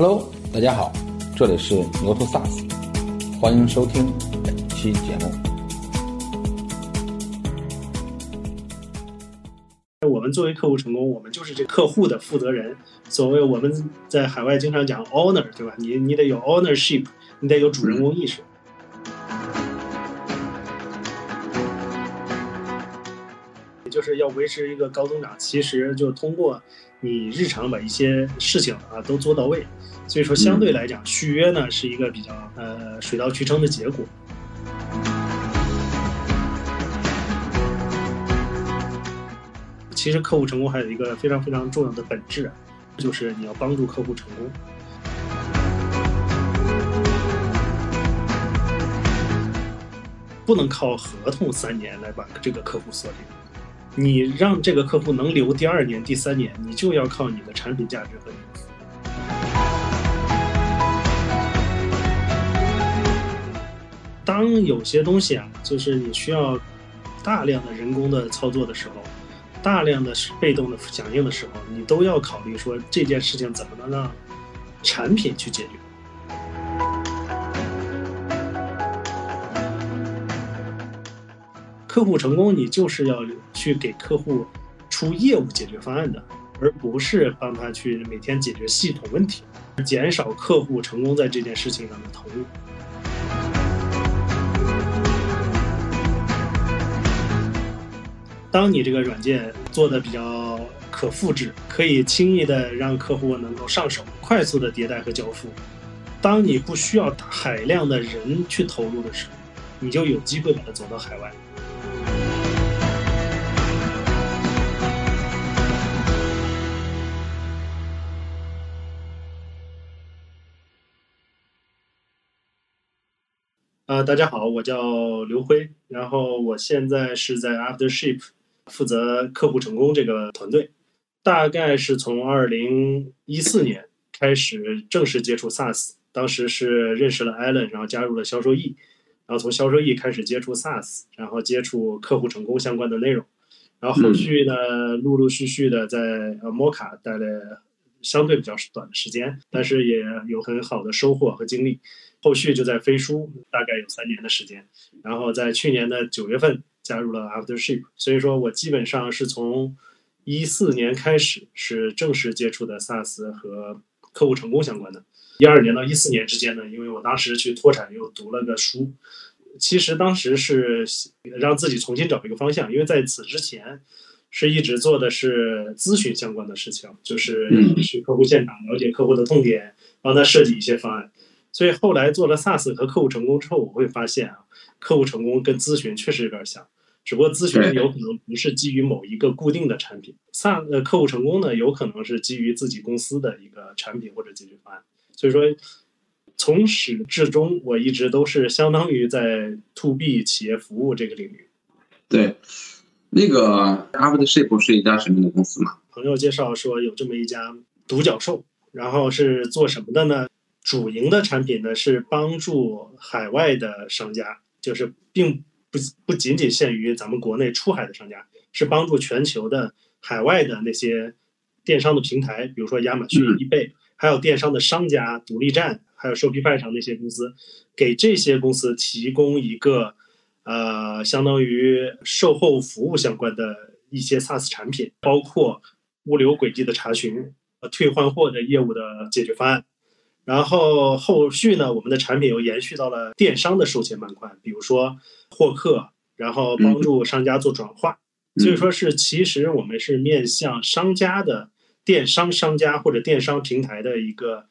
Hello， 大家好，这里是牛头 SaaS， 欢迎收听本期节目。我们作为客户成功，我们就是这客户的负责人。所谓我们在海外经常讲 owner， 对吧？你得有 ownership， 你得有主人公意识。就是要维持一个高增长，其实就通过你日常把一些事情啊都做到位，所以说相对来讲续约呢是一个比较水到渠成的结果。其实客户成功还有一个非常非常重要的本质，就是你要帮助客户成功。不能靠合同3年来把这个客户锁定。你让这个客户能留第二年、第三年，你就要靠你的产品价值和你的服务。当有些东西啊，就是你需要大量的人工的操作的时候，大量的被动的响应的时候，你都要考虑说这件事情怎么能让产品去解决。客户成功，你就是要去给客户出业务解决方案的，而不是帮他去每天解决系统问题，减少客户成功在这件事情上的投入。当你这个软件做的比较可复制，可以轻易的让客户能够上手，快速的迭代和交付，当你不需要海量的人去投入的时候，你就有机会把它走到海外。大家好，我叫刘辉，然后我现在是在 AfterShip 负责客户成功这个团队，大概是从2014年开始正式接触 SaaS， 当时是认识了 Alan， 然后加入了销售易，然后从销售易开始接触 SaaS， 然后接触客户成功相关的内容，然后后续呢陆陆续续的在Moka 待了相对比较短的时间，但是也有很好的收获和经历。后续就在飞书大概有3年的时间，然后在去年的9月份加入了 AfterShip， 所以说我基本上是从2014年开始是正式接触的 SaaS 和客户成功相关的。2012年到2014年之间呢，因为我当时去脱产又读了个书，其实当时是让自己重新找一个方向，因为在此之前是一直做的是咨询相关的事情，就是去客户现场了解客户的痛点，帮他设计一些方案。所以后来做了 SaaS 和客户成功之后，我会发现啊，客户成功跟咨询确实有点像，只不过咨询有可能不是基于某一个固定的产品，客户成功呢有可能是基于自己公司的一个产品或者解决方案。所以说从始至终我一直都是相当于在 To B 企业服务这个领域。对，那个 AfterShip 是一家什么的公司吗？朋友介绍说有这么一家独角兽，然后是做什么的呢？主营的产品呢是帮助海外的商家，就是并不仅仅限于咱们国内出海的商家，是帮助全球的海外的那些电商的平台，比如说亚马逊、eBay， 还有电商的商家、独立站，还有 Shopify 上那些公司，给这些公司提供一个相当于售后服务相关的一些 SaaS 产品，包括物流轨迹的查询、退换货的业务的解决方案。然后后续呢，我们的产品又延续到了电商的售前板块，比如说获客，然后帮助商家做转化。所以说是其实我们是面向商家的电商商家或者电商平台的一个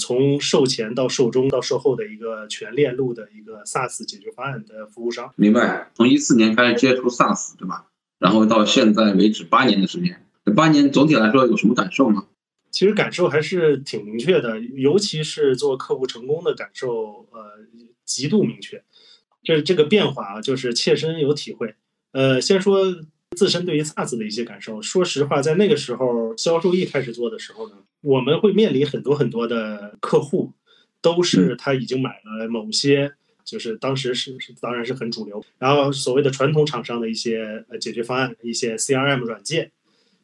从售前到售中到售后的一个全链路的一个 SaaS 解决方案的服务商。明白。从2014年开始接触 SaaS 对吧？然后到现在为止8年的时间，这8年总体来说有什么感受吗？其实感受还是挺明确的，尤其是做客户成功的感受，极度明确。这个变化啊，就是切身有体会。先说自身对于 SaaS 的一些感受。说实话，在那个时候销售易开始做的时候呢，我们会面临很多很多的客户，都是他已经买了某些，就是当时是当然是很主流，然后所谓的传统厂商的一些解决方案，一些 CRM 软件。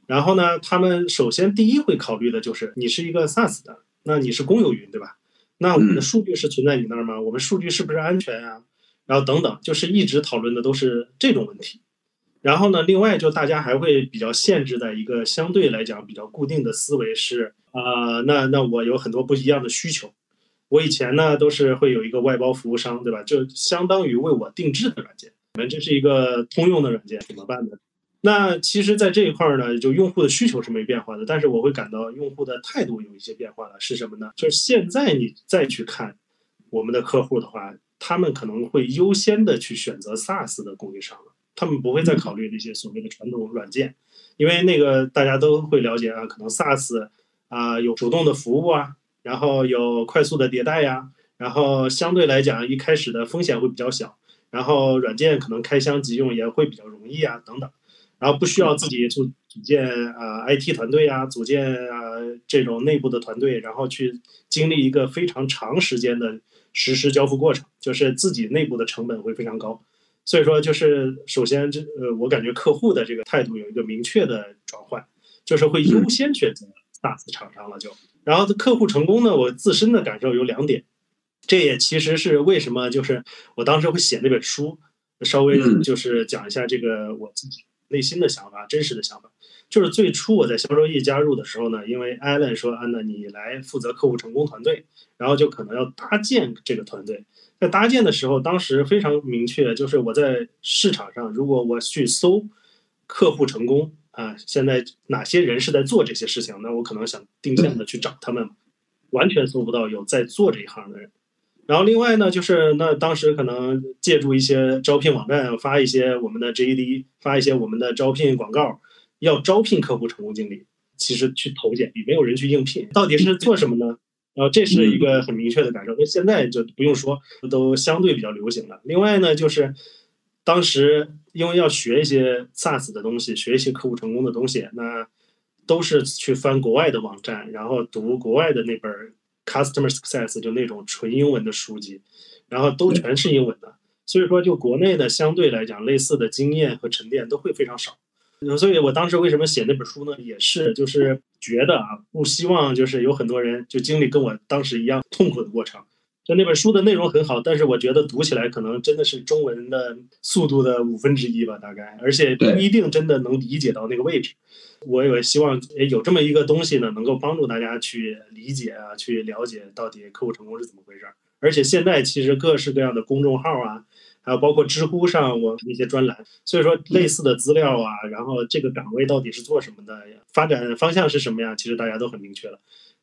然后呢，他们首先第一会考虑的就是你是一个 SaaS 的，那你是公有云对吧？那我们的数据是存在你那儿吗？我们数据是不是安全啊？然后等等，就是一直讨论的都是这种问题。然后呢，另外就大家还会比较限制在一个相对来讲比较固定的思维是，那我有很多不一样的需求。我以前呢都是会有一个外包服务商，对吧？就相当于为我定制的软件。你们这是一个通用的软件，怎么办呢？那其实在这一块呢，就用户的需求是没变化的，但是我会感到用户的态度有一些变化了。是什么呢？就是现在你再去看我们的客户的话，他们可能会优先的去选择 SaaS 的供应商了，他们不会再考虑这些所谓的传统软件，因为那个大家都会了解啊，可能 SaaS 有主动的服务啊，然后有快速的迭代呀，然后相对来讲一开始的风险会比较小，然后软件可能开箱即用也会比较容易啊，等等。然后不需要自己组建IT 团队啊，组建这种内部的团队，然后去经历一个非常长时间的实时交付过程，就是自己内部的成本会非常高。所以说就是首先我感觉客户的这个态度有一个明确的转换，就是会优先选择 SaaS 厂商了就。然后客户成功呢，我自身的感受有两点，这也其实是为什么就是我当时会写那本书，稍微就是讲一下这个我自己内心的想法，真实的想法。就是最初我在销售业加入的时候呢，因为 Alan 说那你来负责客户成功团队，然后就可能要搭建这个团队。在搭建的时候，当时非常明确，就是我在市场上如果我去搜客户成功现在哪些人是在做这些事情，那我可能想定向的去找他们，完全搜不到有在做这一行的人。然后另外呢，就是那当时可能借助一些招聘网站发一些我们的 JD， 发一些我们的招聘广告，要招聘客户成功经理，其实去投简历没有人去应聘，到底是做什么呢？然后这是一个很明确的感受。那现在就不用说，都相对比较流行了。另外呢，就是当时因为要学一些 SaaS 的东西，学一些客户成功的东西，那都是去翻国外的网站，然后读国外的那本Customer Success， 就那种纯英文的书籍，然后都全是英文的，所以说就国内的相对来讲类似的经验和沉淀都会非常少。所以我当时为什么写那本书呢，也是就是觉得不希望就是有很多人就经历跟我当时一样痛苦的过程。就那本书的内容很好，但是我觉得读起来可能真的是中文的速度的1/5吧，大概，而且不一定真的能理解到那个位置。我也希望有这么一个东西呢，能够帮助大家去理解去了解到底客户成功是怎么回事。而且现在其实各式各样的公众号还有包括知乎上我那些专栏，所以说类似的资料然后这个岗位到底是做什么的，发展方向是什么呀，其实大家都很明确了。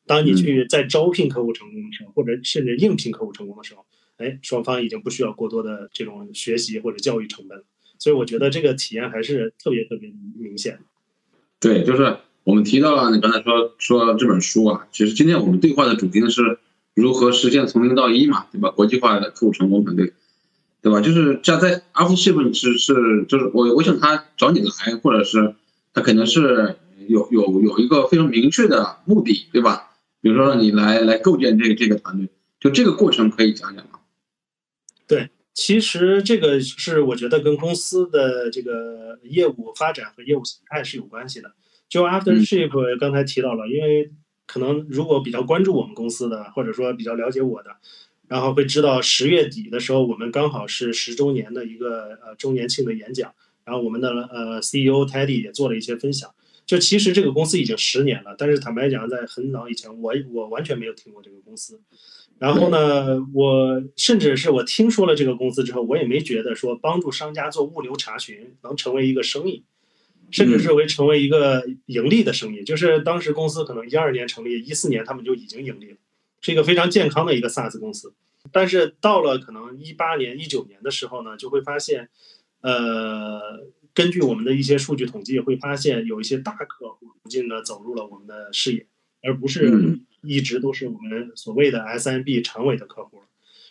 当你去在招聘客户成功的时候，或者甚至应聘客户成功的时候，双方已经不需要过多的这种学习或者教育成本了。所以我觉得这个体验还是特别特别明显。对，就是我们提到了你刚才说这本书其实今天我们对话的主题呢是如何实现从零到一嘛，对吧？国际化的客户成功团队，对吧？就是像在 AfterShip 就是我想他找你来，或者是他可能是有一个非常明确的目的，对吧？比如说你来构建这个团队，就这个过程可以讲讲吗？对，其实这个是我觉得跟公司的这个业务发展和业务形态是有关系的。就 AfterShip 刚才提到了，因为可能如果比较关注我们公司的，或者说比较了解我的，然后会知道10月底的时候我们刚好是10周年的一个周年庆的演讲，然后我们的CEO Teddy 也做了一些分享。就其实这个公司已经10年了，但是坦白讲在很早以前我完全没有听过这个公司。然后呢，我甚至是我听说了这个公司之后，我也没觉得说帮助商家做物流查询能成为一个生意，甚至是会成为一个盈利的生意。就是当时公司可能12年成立，14年他们就已经盈利了，是一个非常健康的一个 SaaS 公司。但是到了可能18年19年的时候呢，就会发现根据我们的一些数据统计，会发现有一些大客户逐渐的走入了我们的视野，而不是一直都是我们所谓的 SMB 长尾的客户。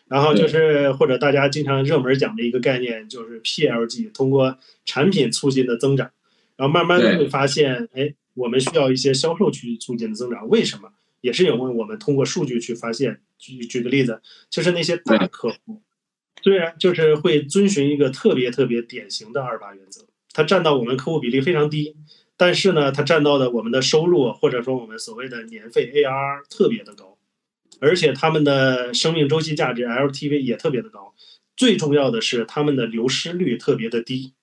然后就是或者大家经常热门讲的一个概念就是 PLG， 通过产品促进的增长。然后慢慢会发现我们需要一些销售去促进的增长。为什么？也是因为我们通过数据去发现。举个例子，就是那些大客户虽然就是会遵循一个特别特别典型的2%原则，它占到我们客户比例非常低，但是呢它占到的我们的收入或者说我们所谓的年费 ARR 特别的高。而且他们的生命周期价值 LTV 也特别的高，最重要的是他们的流失率特别的低。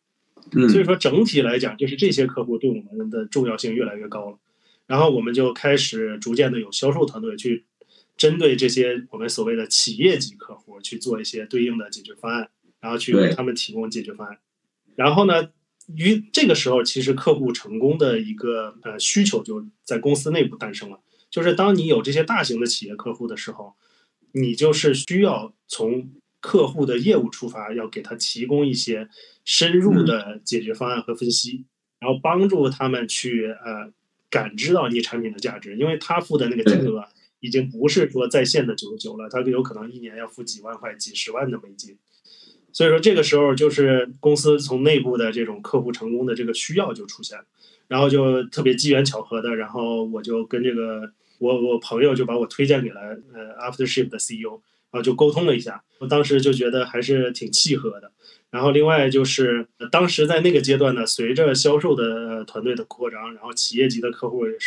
所以说整体来讲，就是这些客户对我们的重要性越来越高了。然后我们就开始逐渐的有销售团队去针对这些我们所谓的企业级客户去做一些对应的解决方案，然后去为他们提供解决方案。然后呢，于这个时候其实客户成功的一个需求就在公司内部诞生了。就是当你有这些大型的企业客户的时候，你就是需要从客户的业务出发，要给他提供一些深入的解决方案和分析，然后帮助他们去感知到你产品的价值。因为他付的那个金额已经不是说在线的99了，他有可能一年要付几万块几十万的美金。所以说这个时候就是公司从内部的这种客户成功的这个需要就出现了，然后就特别机缘巧合的，然后我就跟这个我朋友就把我推荐给了AfterShip 的 CEO， 然后就沟通了一下，我当时就觉得还是挺契合的。然后另外就是当时在那个阶段呢，随着销售的团队的扩张，然后企业级的客户也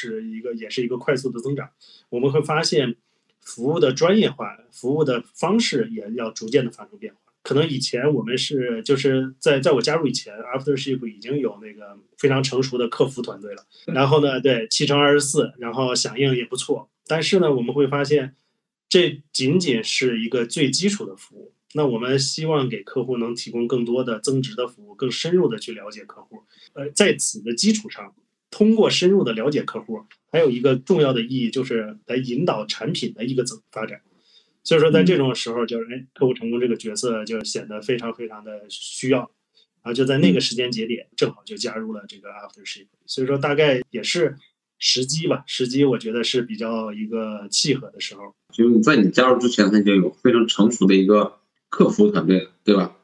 是一个快速的增长，我们会发现服务的专业化，服务的方式也要逐渐的发生变化。可能以前我们是就是在我加入以前 ，AfterShip 已经有那个非常成熟的客服团队了。然后呢，对7×24，然后响应也不错。但是呢，我们会发现这仅仅是一个最基础的服务。那我们希望给客户能提供更多的增值的服务，更深入的去了解客户。在此的基础上，通过深入的了解客户，还有一个重要的意义就是来引导产品的一个发展。所以说在这种时候就是客户成功这个角色就显得非常非常的需要，然后就在那个时间节点正好就加入了这个 AfterShip。 所以说大概也是时机我觉得是比较一个契合的时候。就在你加入之前，它就有非常成熟的一个客服团队，对吧？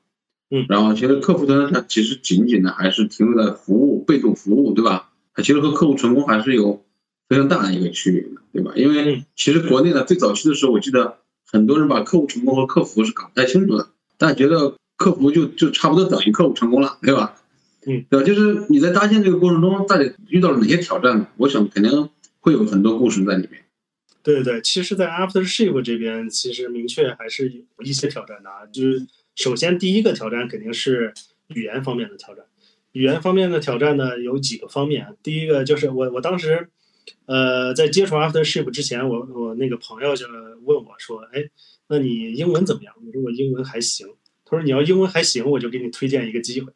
然后其实客服团队它其实仅仅的还是停留在服务被动服务，对吧？它其实和客户成功还是有非常大的一个区别，对吧？因为其实国内的最早期的时候，我记得很多人把客户成功和客服是搞不太清楚的，大家觉得客服就差不多等于客户成功了，对吧？对吧？就是你在搭建这个过程中，到底遇到了哪些挑战呢？我想肯定会有很多故事在里面。对对，其实在 AfterShip 这边其实明确还是有一些挑战的啊。就是首先第一个挑战肯定是语言方面的挑战。语言方面的挑战呢有几个方面。第一个就是我当时在接触 AfterShip 之前，我那个朋友就问我说，哎，那你英文怎么样？我说我英文还行。他说你要英文还行，我就给你推荐一个机会。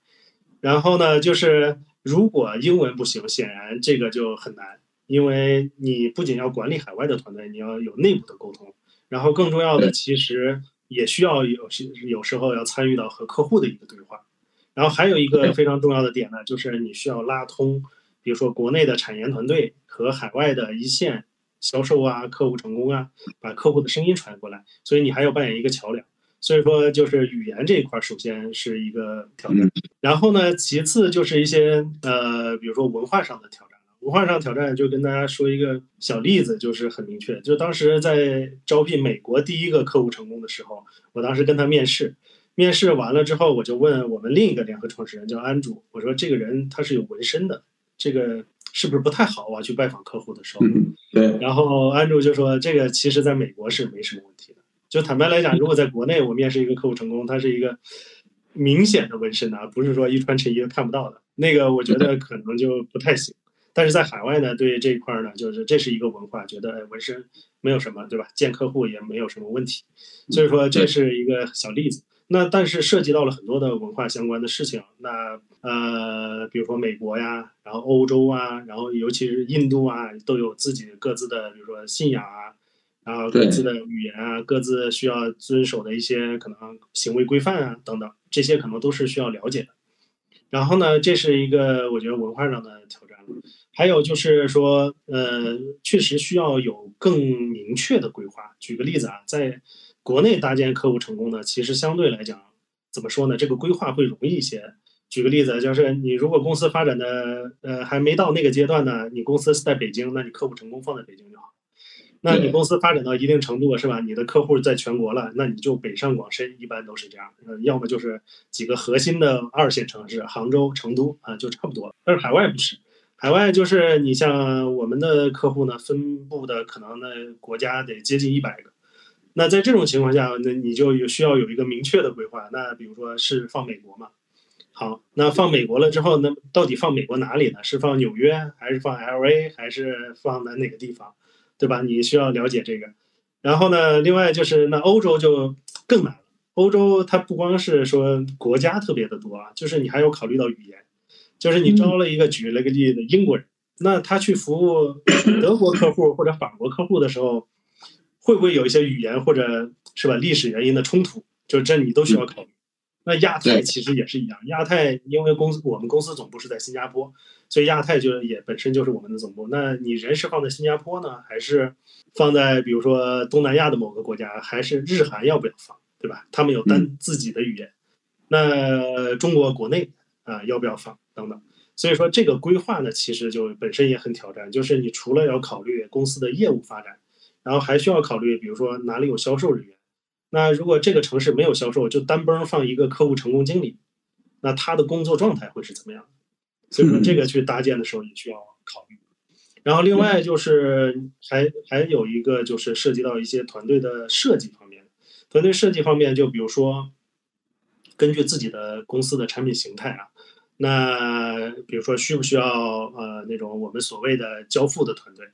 然后呢，就是如果英文不行，显然这个就很难，因为你不仅要管理海外的团队，你要有内部的沟通，然后更重要的其实也需要有时候要参与到和客户的一个对话。然后还有一个非常重要的点呢，就是你需要拉通比如说国内的产研团队和海外的一线销售啊、客户成功啊，把客户的声音传过来，所以你还要扮演一个桥梁。所以说就是语言这一块首先是一个挑战，然后呢其次就是一些比如说文化上的挑战。文化上挑战就跟大家说一个小例子，就是很明确，就当时在招聘美国第一个客户成功的时候，我当时跟他面试完了之后，我就问我们另一个联合创始人叫安主，我说这个人他是有纹身的，这个是不是不太好啊？去拜访客户的时候，对。然后安住就说，这个其实在美国是没什么问题的。就坦白来讲，如果在国内我面试一个客户成功，他是一个明显的纹身啊，不是说一穿衬衣看不到的，那个我觉得可能就不太行。但是在海外呢，对这一块呢，就是这是一个文化，觉得哎纹身没有什么，对吧？见客户也没有什么问题。所以说这是一个小例子。那但是涉及到了很多的文化相关的事情，那比如说美国呀，然后欧洲啊，然后尤其是印度啊，都有自己各自的比如说信仰啊，然后各自的语言啊，各自需要遵守的一些可能行为规范啊等等，这些可能都是需要了解的。然后呢，这是一个我觉得文化上的挑战了。还有就是说确实需要有更明确的规划。举个例子啊，在国内搭建客户成功呢，其实相对来讲怎么说呢，这个规划会容易一些。举个例子，就是你如果公司发展的还没到那个阶段呢，你公司是在北京，那你客户成功放在北京就好。那你公司发展到一定程度是吧，你的客户在全国了，那你就北上广深，一般都是这样。要么就是几个核心的二线城市，杭州、成都啊，就差不多。但是海外不是。海外就是你像我们的客户呢，分布的可能呢国家得接近100个，那在这种情况下，那你就有需要有一个明确的规划。那比如说是放美国嘛，好，那放美国了之后，那到底放美国哪里呢？是放纽约，还是放 LA， 还是放在哪个地方，对吧？你需要了解这个。然后呢，另外就是那欧洲就更难了。欧洲它不光是说国家特别的多啊，就是你还有考虑到语言，就是你招了一个，举了个例子，英国人，那他去服务德国客户或者法国客户的时候，会不会有一些语言或者是吧历史原因的冲突？就这你都需要考虑。那亚太其实也是一样，亚太因为我们公司总部是在新加坡，所以亚太就也本身就是我们的总部。那你人是放在新加坡呢，还是放在比如说东南亚的某个国家，还是日韩要不要放，对吧？他们有自己的语言。那中国国内啊、要不要放等等。所以说这个规划呢，其实就本身也很挑战，就是你除了要考虑公司的业务发展，然后还需要考虑比如说哪里有销售人员。那如果这个城市没有销售，就单蹦放一个客户成功经理，那他的工作状态会是怎么样的？所以说这个去搭建的时候也需要考虑。然后另外就是还有一个就是涉及到一些团队的设计方面，团队设计方面就比如说根据自己的公司的产品形态啊，那比如说需不需要那种我们所谓的交付的团队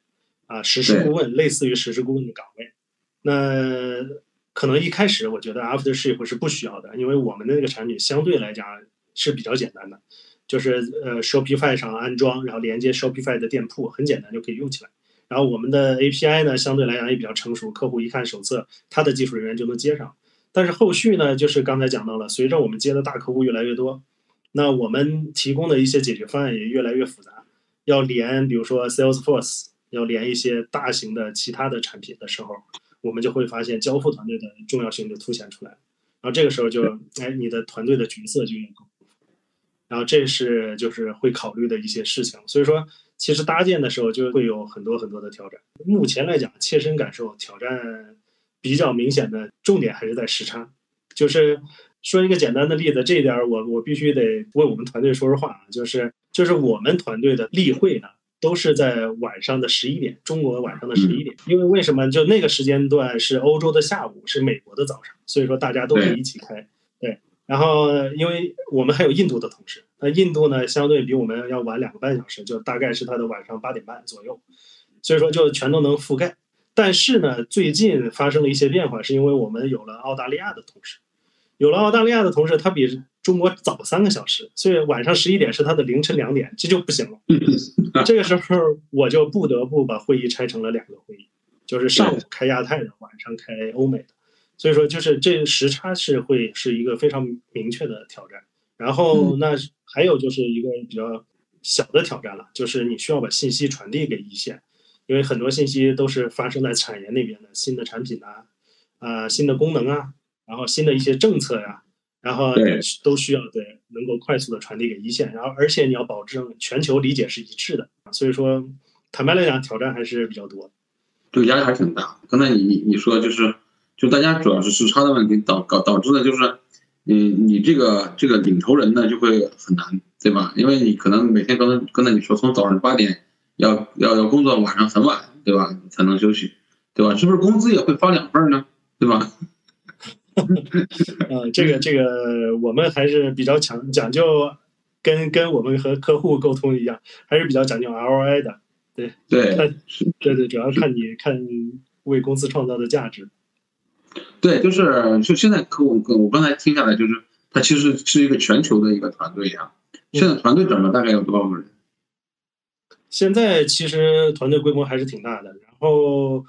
啊，实施顾问，类似于实施顾问的岗位，那可能一开始我觉得 AfterShip 是不需要的，因为我们的那个产品相对来讲是比较简单的，就是Shopify 上安装，然后连接 Shopify 的店铺，很简单就可以用起来。然后我们的 API 呢，相对来讲也比较成熟，客户一看手册，他的技术人员就能接上。但是后续呢，就是刚才讲到了，随着我们接的大客户越来越多，那我们提供的一些解决方案也越来越复杂，要连比如说 Salesforce， 要连一些大型的其他的产品的时候，我们就会发现交付团队的重要性就凸显出来了，然后这个时候就你的团队的角色就越高，然后这是就是会考虑的一些事情。所以说其实搭建的时候就会有很多很多的挑战。目前来讲切身感受挑战比较明显的重点还是在时差，就是说一个简单的例子，这一点我必须得为我们团队说说话，就是我们团队的例会呢都是在晚上的11点，中国晚上的11点，因为什么？就那个时间段是欧洲的下午，是美国的早上，所以说大家都是一起开。对，然后因为我们还有印度的同事，那印度呢相对比我们要晚2个半小时，就大概是他的晚上8点半左右，所以说就全都能覆盖。但是呢，最近发生了一些变化，是因为我们有了澳大利亚的同事，他比中国早3个小时，所以晚上11点是他的凌晨2点，这就不行了。这个时候我就不得不把会议拆成了2个会议，就是上午开亚太的，晚上开欧美的。所以说就是这时差是一个非常明确的挑战。然后那还有就是一个比较小的挑战了，就是你需要把信息传递给一线，因为很多信息都是发生在产业那边的，新的产品啊，新的功能啊，然后新的一些政策呀、然后都需要能够快速的传递给一线，然后而且你要保证全球理解是一致的，所以说坦白来讲挑战还是比较多的，对，压力还是很大。刚才你说就大家主要是时差的问题导致的，就是你这个领头人呢就会很难，对吧？因为你可能每天刚才你说从早上8点要工作，晚上很晚，对吧？你才能休息，对吧？是不是工资也会发2份呢？对吧？这个我们还是比较讲究，跟我们和客户沟通一样，还是比较讲究 ROI 的，对，主要是看为公司创造的价值。对，就现在客户，我刚才听下来，就是它其实是一个全球的一个团队呀、现在团队整个大概有多少个人？现在其实团队规模还是挺大的，然后。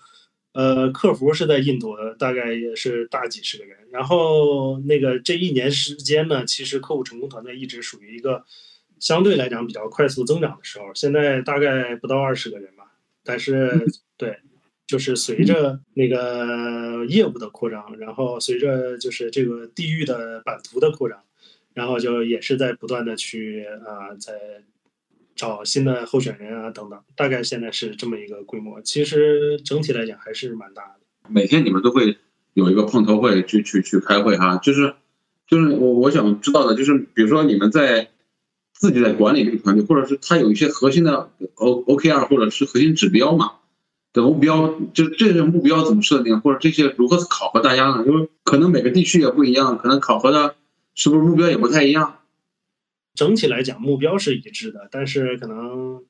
客服是在印度的，大概也是大几十个人。然后这1年时间呢，其实客户成功团队一直属于一个相对来讲比较快速增长的时候，现在大概不到20个人吧。但是对，就是随着那个业务的扩张，然后随着就是这个地域的版图的扩张，然后就也是在不断的去在找新的候选人啊，等等，大概现在是这么一个规模。其实整体来讲还是蛮大的。每天你们都会有一个碰头会，去开会哈。就是我想知道的，就是比如说你们在自己在管理这个团队，或者是它有一些核心的OKR 或者是核心指标嘛，的目标，就这些目标怎么设定，或者这些如何考核大家呢？因为可能每个地区也不一样，可能考核的是不是目标也不太一样。整体来讲目标是一致的，但是可能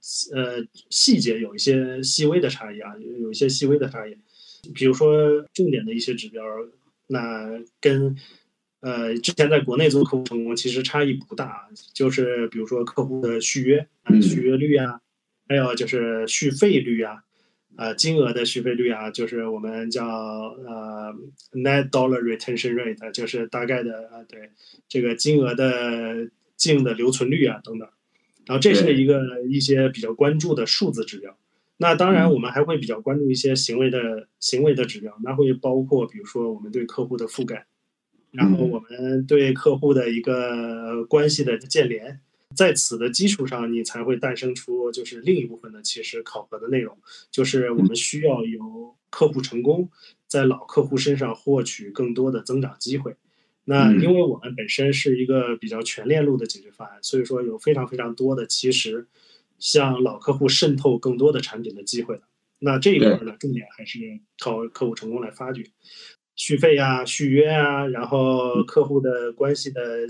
细节有一些细微的差异啊，有一些细微的差异。比如说重点的一些指标，那跟之前在国内做客户成功其实差异不大，就是比如说客户的续约、续约率啊，还有就是续费率啊，金额的续费率啊，就是我们叫net dollar retention rate， 就是大概的对这个金额的净的留存率啊等等。然后这是一些比较关注的数字指标。那当然我们还会比较关注一些行为的指标，那会包括比如说我们对客户的覆盖，然后我们对客户的一个关系的建联，在此的基础上你才会诞生出就是另一部分的其实考核的内容，就是我们需要由客户成功在老客户身上获取更多的增长机会。那因为我们本身是一个比较全链路的解决方案，所以说有非常非常多的其实向老客户渗透更多的产品的机会的。那这一块呢，重点还是靠客户成功来发掘续费啊、续约啊，然后客户的关系的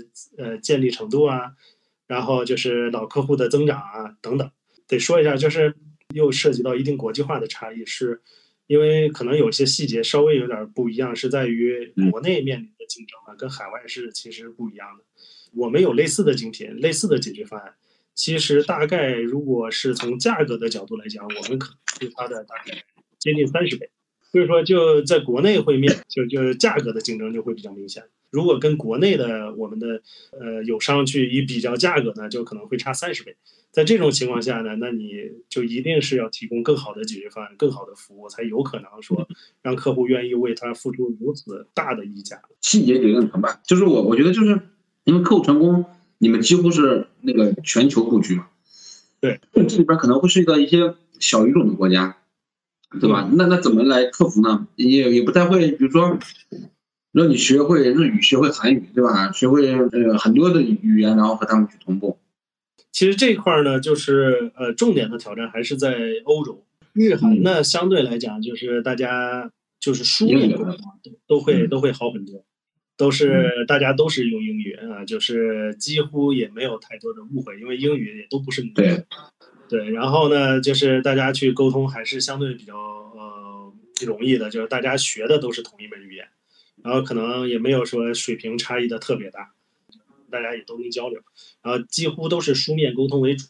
建立程度啊，然后就是老客户的增长啊等等。得说一下，就是又涉及到一定国际化的差异，是因为可能有些细节稍微有点不一样，是在于国内面临的竞争啊，跟海外是其实不一样的。我们有类似的竞品、类似的解决方案，其实大概如果是从价格的角度来讲，我们可能对它的大概接近30倍，所以说就在国内会面就价格的竞争就会比较明显。如果跟国内的我们的友商去一比较价格呢，就可能会差30倍。在这种情况下呢，那你就一定是要提供更好的解决方案、更好的服务，才有可能说让客户愿意为他付出如此大的溢价。细节决定成败，就是我觉得就是因为客户成功，你们几乎是那个全球布局嘛，对，这里边可能会涉及到一些小语种的国家，对吧？那怎么来克服呢？也不太会，比如说让你学会日语、学会韩语，对吧？学会很多的语言，然后和他们去同步。其实这一块呢，就是重点的挑战还是在欧洲、日韩呢，相对来讲就是大家就是书面沟通都会好很多。都是大家都是用英语啊，就是几乎也没有太多的误会，因为英语也都不是母语。对，然后呢，就是大家去沟通还是相对比较容易的，就是大家学的都是同一门语言，然后可能也没有说水平差异的特别大，大家也都能交流，然后几乎都是书面沟通为主。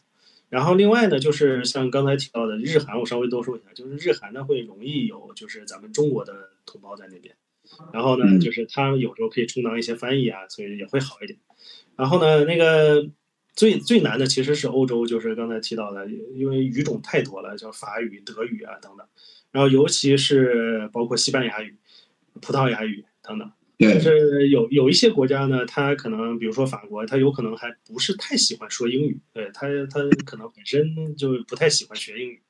然后另外呢，就是像刚才提到的日韩，我稍微多说一下，就是日韩呢会容易有就是咱们中国的同胞在那边。然后呢，就是他有时候可以充当一些翻译啊，所以也会好一点。然后呢，那个最难的其实是欧洲，就是刚才提到的，因为语种太多了，叫法语、德语啊等等。然后尤其是包括西班牙语、葡萄牙语等等。但是有一些国家呢，他可能比如说法国，他有可能还不是太喜欢说英语，对他可能本身就不太喜欢学英语，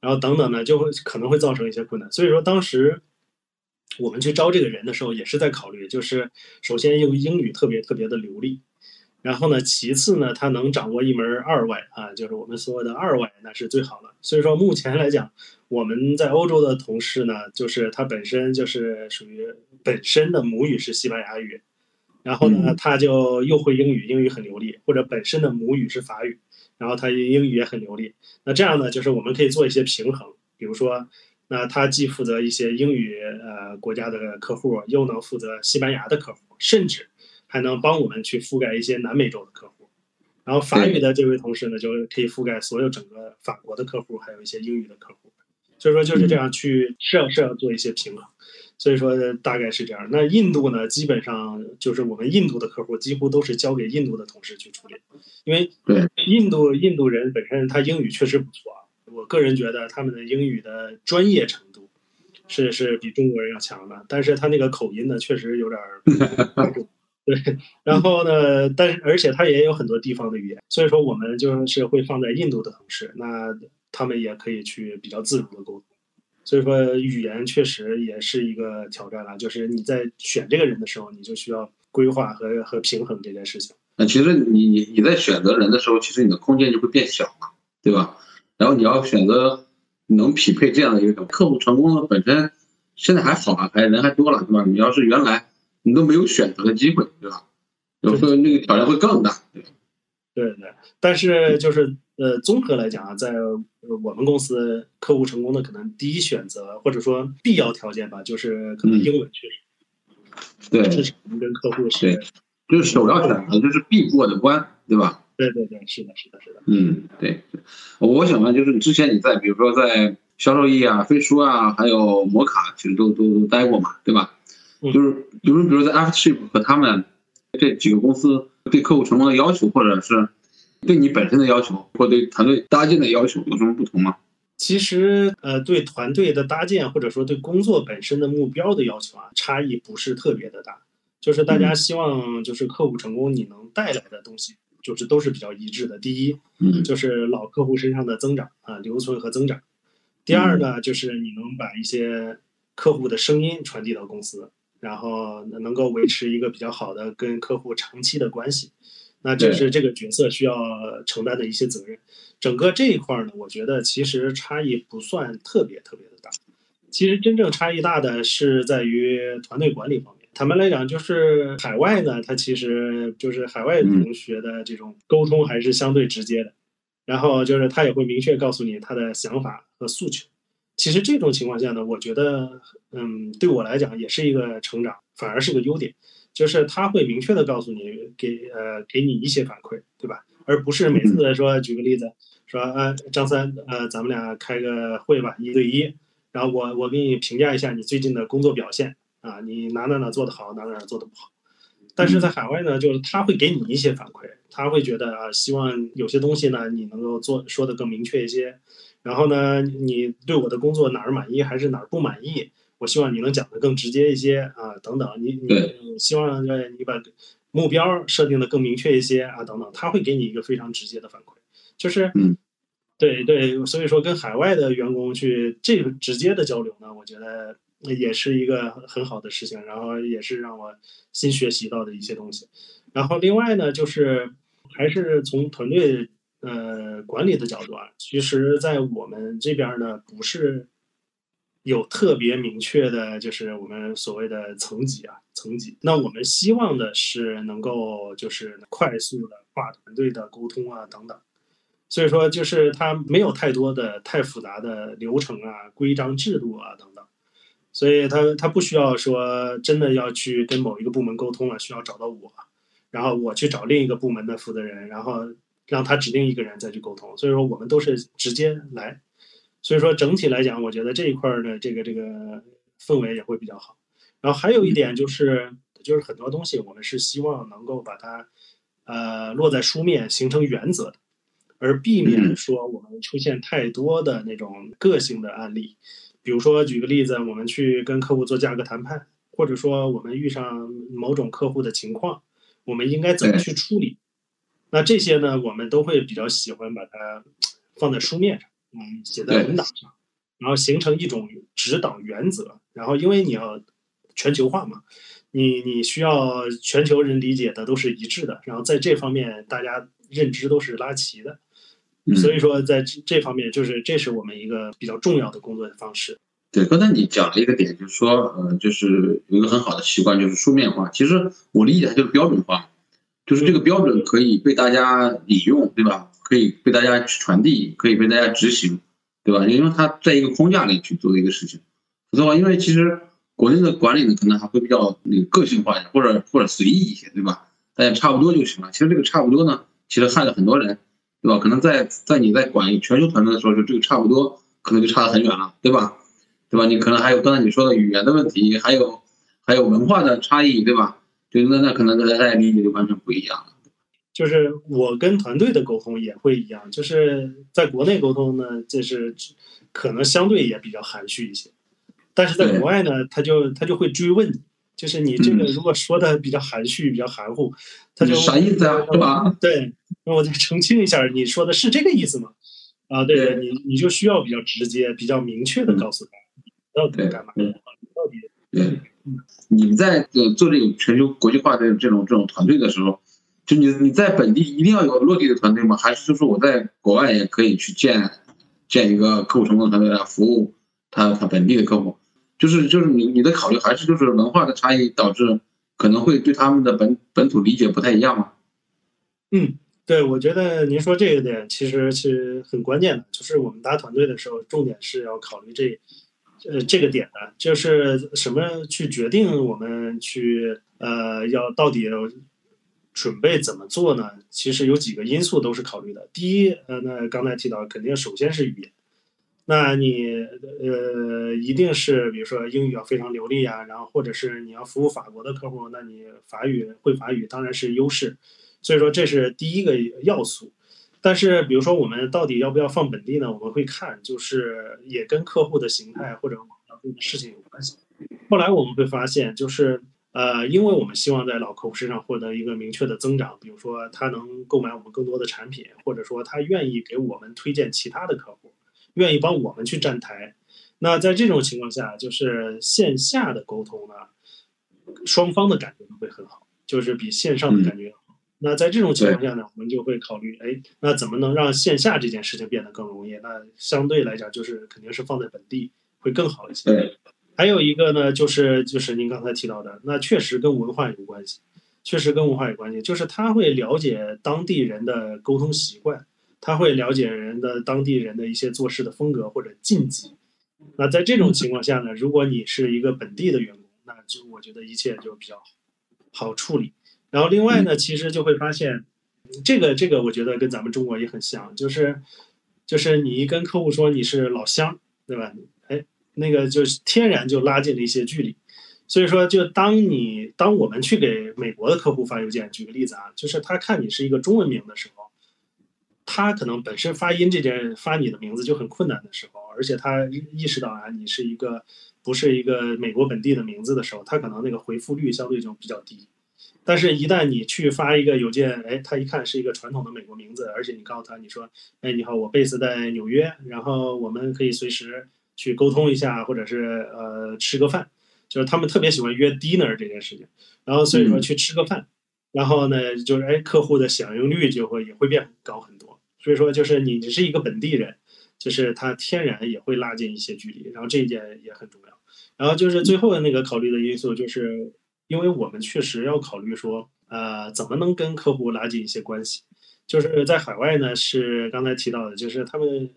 然后等等呢，就会可能会造成一些困难。所以说当时我们去招这个人的时候也是在考虑，就是首先用英语特别特别的流利，然后呢其次呢他能掌握一门二外啊，就是我们所谓的二外那是最好了。所以说目前来讲，我们在欧洲的同事呢，就是他本身就是属于本身的母语是西班牙语，然后呢他就又会英语，英语很流利，或者本身的母语是法语，然后他英语也很流利，那这样呢就是我们可以做一些平衡，比如说那他既负责一些英语国家的客户，又能负责西班牙的客户，甚至还能帮我们去覆盖一些南美洲的客户。然后法语的这位同事呢，就可以覆盖所有整个法国的客户，还有一些英语的客户。所以说就是这样去是要做一些平衡。所以说大概是这样。那印度呢，基本上就是我们印度的客户几乎都是交给印度的同事去处理，因为印度人本身他英语确实不错啊。我个人觉得他们的英语的专业程度是比中国人要强的，但是他那个口音呢确实有点对，然后呢，而且他也有很多地方的语言，所以说我们就是会放在印度的同事，那他们也可以去比较自如的沟通。所以说语言确实也是一个挑战了，就是你在选这个人的时候，你就需要规划和平衡这件事情。那其实你在选择人的时候，其实你的空间就会变小了，对吧？然后你要选择能匹配这样的一种客户成功的本身，现在还好啊，还人还多了，对吧？你要是原来你都没有选择的机会，对吧？有时候那个挑战会更大。对对，但是就是综合来讲啊，在我们公司客户成功的可能第一选择或者说必要条件吧，就是可能英文确实。对，跟客户是，就是首要选择，就是必过的关，对吧？对对对，是的，是的，是的。嗯，对。我想问，就是之前你在比如说在销售易啊、飞书啊，还有摩卡，其实都待过嘛，对吧？就是比如在 AfterShip 和他们这几个公司对客户成功的要求，或者是对你本身的要求，或对团队搭建的要求有什么不同吗？其实对团队的搭建或者说对工作本身的目标的要求啊，差异不是特别的大，就是大家希望就是客户成功你能带来的东西就是都是比较一致的。第一就是老客户身上的增长啊，留存和增长。第二呢，就是你能把一些客户的声音传递到公司，然后能够维持一个比较好的跟客户长期的关系，那这是这个角色需要承担的一些责任。整个这一块呢，我觉得其实差异不算特别的大。其实真正差异大的是在于团队管理方面。坦白来讲，就是海外呢，它其实就是海外同学的这种沟通还是相对直接的，然后就是他也会明确告诉你他的想法和诉求。其实这种情况下呢，我觉得对我来讲也是一个成长，反而是个优点，就是他会明确的告诉你，给你一些反馈，对吧？而不是每次说，举个例子说张三咱们俩开个会吧，1对1，然后我给你评价一下你最近的工作表现啊，你哪做得好，哪做得不好。但是在海外呢，就是他会给你一些反馈，他会觉得啊，希望有些东西呢你能够说的更明确一些，然后呢你对我的工作哪儿满意还是哪儿不满意，我希望你能讲得更直接一些啊，等等，你希望你把目标设定的更明确一些啊，等等，他会给你一个非常直接的反馈，就是，对对，所以说跟海外的员工去这个直接的交流呢，我觉得也是一个很好的事情，然后也是让我新学习到的一些东西。然后另外呢，就是还是从团队管理的角度啊，其实在我们这边呢，不是有特别明确的就是我们所谓的层级，那我们希望的是能够就是快速的跨团队的沟通啊等等，所以说就是它没有太多的太复杂的流程啊、规章制度啊等等，所以它不需要说真的要去跟某一个部门沟通了，需要找到我，然后我去找另一个部门的负责人，然后让他指定一个人再去沟通，所以说我们都是直接来。所以说整体来讲，我觉得这一块的这个氛围也会比较好。然后还有一点就是很多东西我们是希望能够把它落在书面形成原则的，而避免说我们出现太多的那种个性的案例。比如说举个例子，我们去跟客户做价格谈判，或者说我们遇上某种客户的情况，我们应该怎么去处理，那这些呢我们都会比较喜欢把它放在书面上，写在文档上，然后形成一种指导原则。然后因为你要全球化嘛，你需要全球人理解的都是一致的，然后在这方面大家认知都是拉齐的，所以说在这方面就是这是我们一个比较重要的工作方式。对，刚才你讲了一个点，就是说就是有一个很好的习惯，就是书面化。其实我理解它就是标准化，就是这个标准可以被大家引用，对吧？可以被大家传递，可以被大家执行，对吧？因为它在一个框架里去做一个事情。否则的话，因为其实国内的管理呢，可能还会比较那个个性化一点，或者随意一些，对吧？大家差不多就行了。其实这个差不多呢，其实害了很多人，对吧？可能在你在管全球团队的时候，就这个差不多可能就差得很远了，对吧？对吧？你可能还有刚才你说的语言的问题，还有文化的差异，对吧？就那可能大家理解就完全不一样了。就是我跟团队的沟通也会一样，就是在国内沟通呢，就是可能相对也比较含蓄一些，但是在国外呢，他就会追问你，就是你这个如果说的比较含蓄、比较含糊，他就啥意思啊？是吧？对，那我再澄清一下，你说的是这个意思吗？啊，对对，你就需要比较直接、比较明确的告诉他到底干嘛，到底。你在做这个全球国际化的这种团队的时候，就你在本地一定要有落地的团队吗？还是就是我在国外也可以去建建一个客户成功团队来服务他本地的客户。就是你的考虑还是就是文化的差异导致可能会对他们的本土理解不太一样吗？嗯，对，我觉得您说这个点其实是很关键的，就是我们搭团队的时候重点是要考虑这个点的，就是什么去决定我们去要到底准备怎么做呢？其实有几个因素都是考虑的。第一，那刚才提到肯定首先是语言，那你一定是比如说英语要非常流利啊，然后或者是你要服务法国的客户，那你会法语当然是优势，所以说这是第一个要素。但是比如说我们到底要不要放本地呢？我们会看就是也跟客户的形态或者事情有关系。后来我们会发现就是因为我们希望在老客户身上获得一个明确的增长，比如说他能购买我们更多的产品，或者说他愿意给我们推荐其他的客户，愿意帮我们去站台。那在这种情况下就是线下的沟通呢，双方的感觉会很好，就是比线上的感觉好。那在这种情况下呢，我们就会考虑，哎，那怎么能让线下这件事情变得更容易？那相对来讲，就是肯定是放在本地会更好一些。对，还有一个呢，就是您刚才提到的，那确实跟文化有关系，就是他会了解当地人的沟通习惯，他会了解当地人的一些做事的风格或者禁忌。那在这种情况下呢，如果你是一个本地的员工，那就我觉得一切就比较好处理。然后另外呢，其实就会发现，这个我觉得跟咱们中国也很像，就是你跟客户说你是老乡，对吧？哎，那个就是天然就拉近了一些距离。所以说，就当我们去给美国的客户发邮件，举个例子啊，就是他看你是一个中文名的时候，他可能本身发你的名字就很困难的时候，而且他意识到啊，你是一个不是一个美国本地的名字的时候，他可能那个回复率相对就比较低。但是，一旦你去发一个邮件，哎，他一看是一个传统的美国名字，而且你告诉他，你说，哎，你好，我base在纽约，然后我们可以随时去沟通一下，或者是吃个饭，就是他们特别喜欢约 dinner 这件事情，然后所以说去吃个饭，然后呢，就是哎，客户的响应率也会变高很多。所以说，就是你是一个本地人，就是他天然也会拉近一些距离，然后这一点也很重要。然后就是最后的那个考虑的因素就是。因为我们确实要考虑说，怎么能跟客户拉近一些关系？就是在海外呢，是刚才提到的，就是他们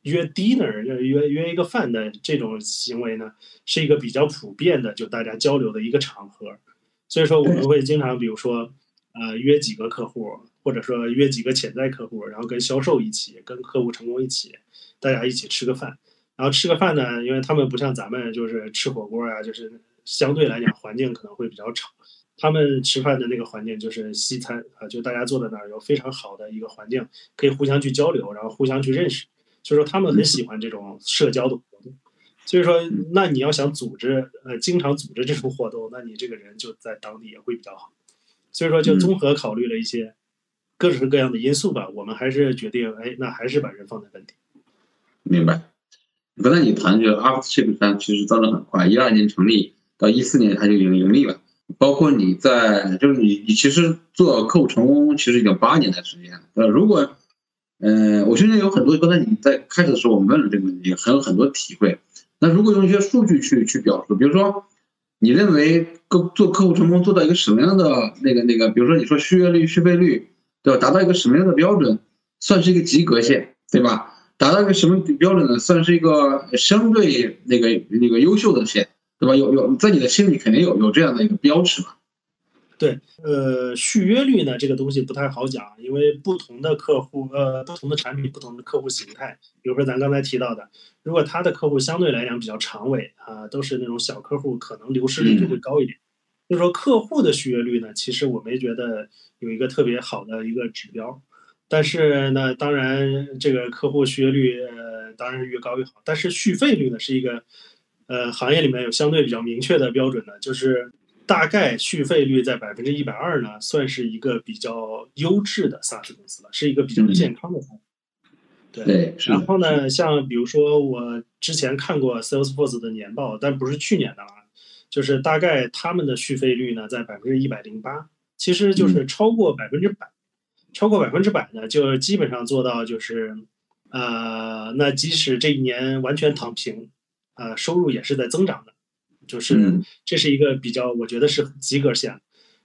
约 dinner， 约一个饭的这种行为呢，是一个比较普遍的，就大家交流的一个场合。所以说，我们会经常，比如说，约几个客户，或者说约几个潜在客户，然后跟销售一起，跟客户成功一起，大家一起吃个饭。然后吃个饭呢，因为他们不像咱们就是吃火锅啊，就是。相对来讲环境可能会比较吵，他们吃饭的那个环境就是西餐啊，就大家坐在那儿有非常好的一个环境，可以互相去交流，然后互相去认识，所以说他们很喜欢这种社交的活动。所以说那你要想经常组织这种活动，那你这个人就在当地也会比较好。所以说就综合考虑了一些各式各样的因素吧，我们还是决定，哎，那还是把人放在本地。明白。刚才你谈这个 AfterShip 其实增长很快，12年成立到14年它就盈利了，包括你在就是你其实做客户成功其实已经8年的时间了。如果我现在有很多刚才你在开始的时候我们问了这个问题，还有很多体会。那如果用一些数据去表述，比如说你认为做客户成功做到一个什么样的那个，比如说你说续费率对吧，达到一个什么样的标准算是一个及格线，对吧？达到一个什么标准呢？算是一个相对那个优秀的线。对吧？有在你的心里肯定有这样的一个标尺吧？对，续约率呢，这个东西不太好讲，因为不同的产品、不同的客户形态，比如说咱刚才提到的，如果他的客户相对来讲比较长尾啊，都是那种小客户，可能流失率就会高一点。就是说客户的续约率呢，其实我没觉得有一个特别好的一个指标，但是呢，当然这个客户续约率当然越高越好，但是续费率呢是一个。行业里面有相对比较明确的标准呢，就是大概续费率在120%呢，算是一个比较优质的 SaaS 公司了，是一个比较健康的公司。对，然后呢，像比如说我之前看过 Salesforce 的年报，但不是去年的了，就是大概他们的续费率呢在108%，其实就是超过100%，呢就基本上做到就是那即使这一年完全躺平，收入也是在增长的，就是这是一个比较我觉得是及格线。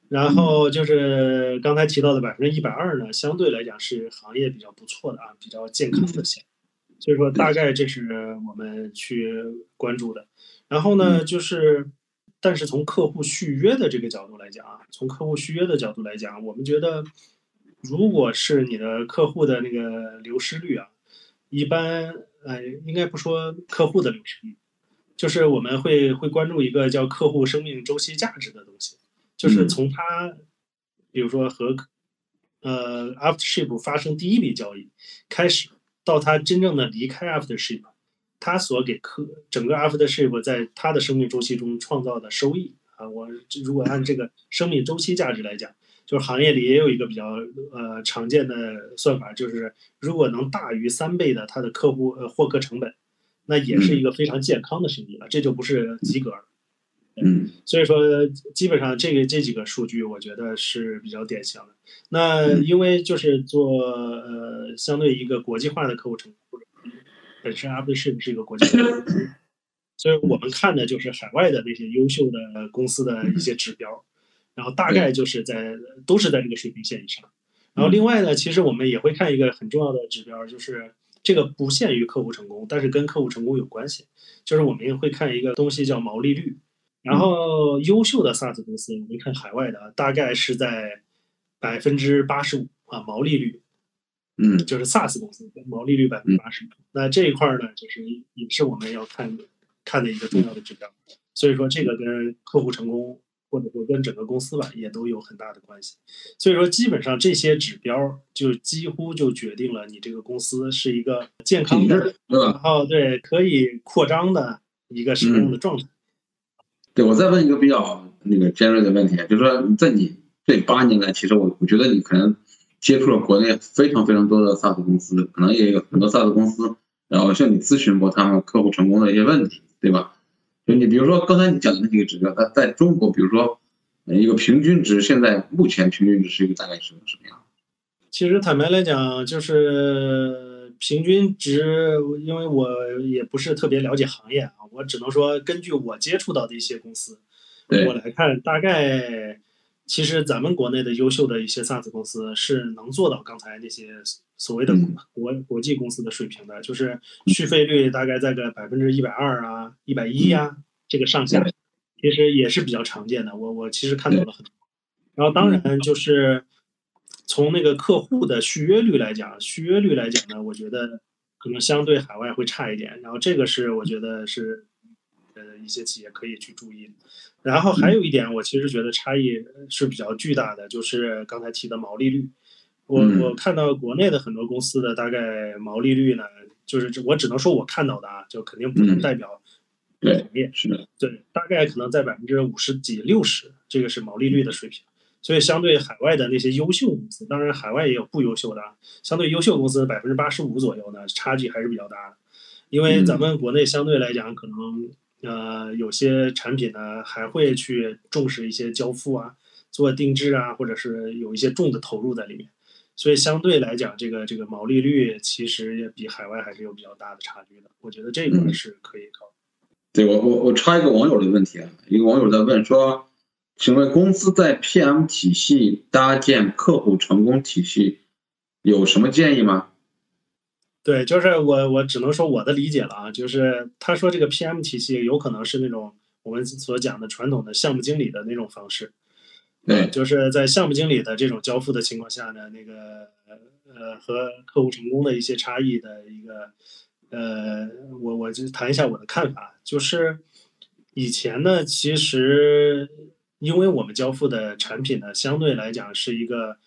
然后就是刚才提到的120%呢，相对来讲是行业比较不错的啊，比较健康的线。所以说大概这是我们去关注的。然后呢，就是但是从客户续约的这个角度来讲啊，我们觉得如果是你的客户的那个流失率啊，一般应该不说客户的流失率，就是我们会关注一个叫客户生命周期价值的东西，就是从他比如说和AfterShip 发生第一笔交易开始，到他真正的离开 AfterShip， 他所给整个 AfterShip 在他的生命周期中创造的收益啊，我如果按这个生命周期价值来讲，就是行业里也有一个比较常见的算法，就是如果能大于3倍的他的客户获客成本，那也是一个非常健康的生意了，这就不是及格了。所以说基本上这几个数据我觉得是比较典型的。那因为就是做相对一个国际化的客户成功，本身 AfterShip 是一个国际化的公司，所以我们看的就是海外的那些优秀的公司的一些指标，然后大概就是都是在这个水平线以上。然后另外呢，其实我们也会看一个很重要的指标，就是这个不限于客户成功，但是跟客户成功有关系，就是我们会看一个东西叫毛利率。然后优秀的 SaaS 公司，我们看海外的大概是在 85% 啊毛利率，就是 SaaS 公司毛利率 85%，那这一块呢就是也是我们要看的一个重要的指标。所以说这个跟客户成功或者说跟整个公司吧也都有很大的关系。所以说基本上这些指标就几乎就决定了你这个公司是一个健康的，然后对可以扩张的一个什么样的状态。对，我再问一个比较那个尖锐的问题，就是说在你这8年来，其实我觉得你可能接触了国内非常非常多的 SaaS 公司，可能也有很多 SaaS 公司，然后向你咨询过他们客户成功的一些问题，对吧？就你比如说刚才你讲的那几个指标，它在中国，比如说一个平均值，现在目前平均值是一个大概是什么样？其实坦白来讲，就是平均值，因为我也不是特别了解行业啊，我只能说根据我接触到的一些公司，我来看大概，其实咱们国内的优秀的一些 SaaS 公司是能做到刚才那些所谓的国际公司的水平的，就是续费率大概在个120%啊、110%啊这个上下，其实也是比较常见的。我其实看到了很多。然后当然就是从那个客户的续约率来讲呢，我觉得可能相对海外会差一点。然后这个是我觉得是一些企业可以去注意的。然后还有一点，我其实觉得差异是比较巨大的，就是刚才提的毛利率。我看到国内的很多公司的大概毛利率呢，就是我只能说我看到的啊，就肯定不能代表行业，是的，对，大概可能在50%-60%，这个是毛利率的水平。所以相对海外的那些优秀公司，当然海外也有不优秀的，相对优秀公司85%左右呢，差距还是比较大的。因为咱们国内相对来讲可能。有些产品呢还会去重视一些交付啊，做定制啊，或者是有一些重的投入在里面，所以相对来讲，这个毛利率其实也比海外还是有比较大的差距的。我觉得这个是可以考虑。对，我插一个网友的问题啊，一个网友在问说，请问公司在 PM 体系搭建客户成功体系有什么建议吗？对，就是我只能说我的理解了啊，就是他说这个 PM 体系有可能是那种我们所讲的传统的项目经理的那种方式，对，就是在项目经理的这种交付的情况下呢，那个和客户成功的一些差异的一个我就谈一下我的看法，就是以前呢，其实因为我们交付的产品呢，相对来讲是一个。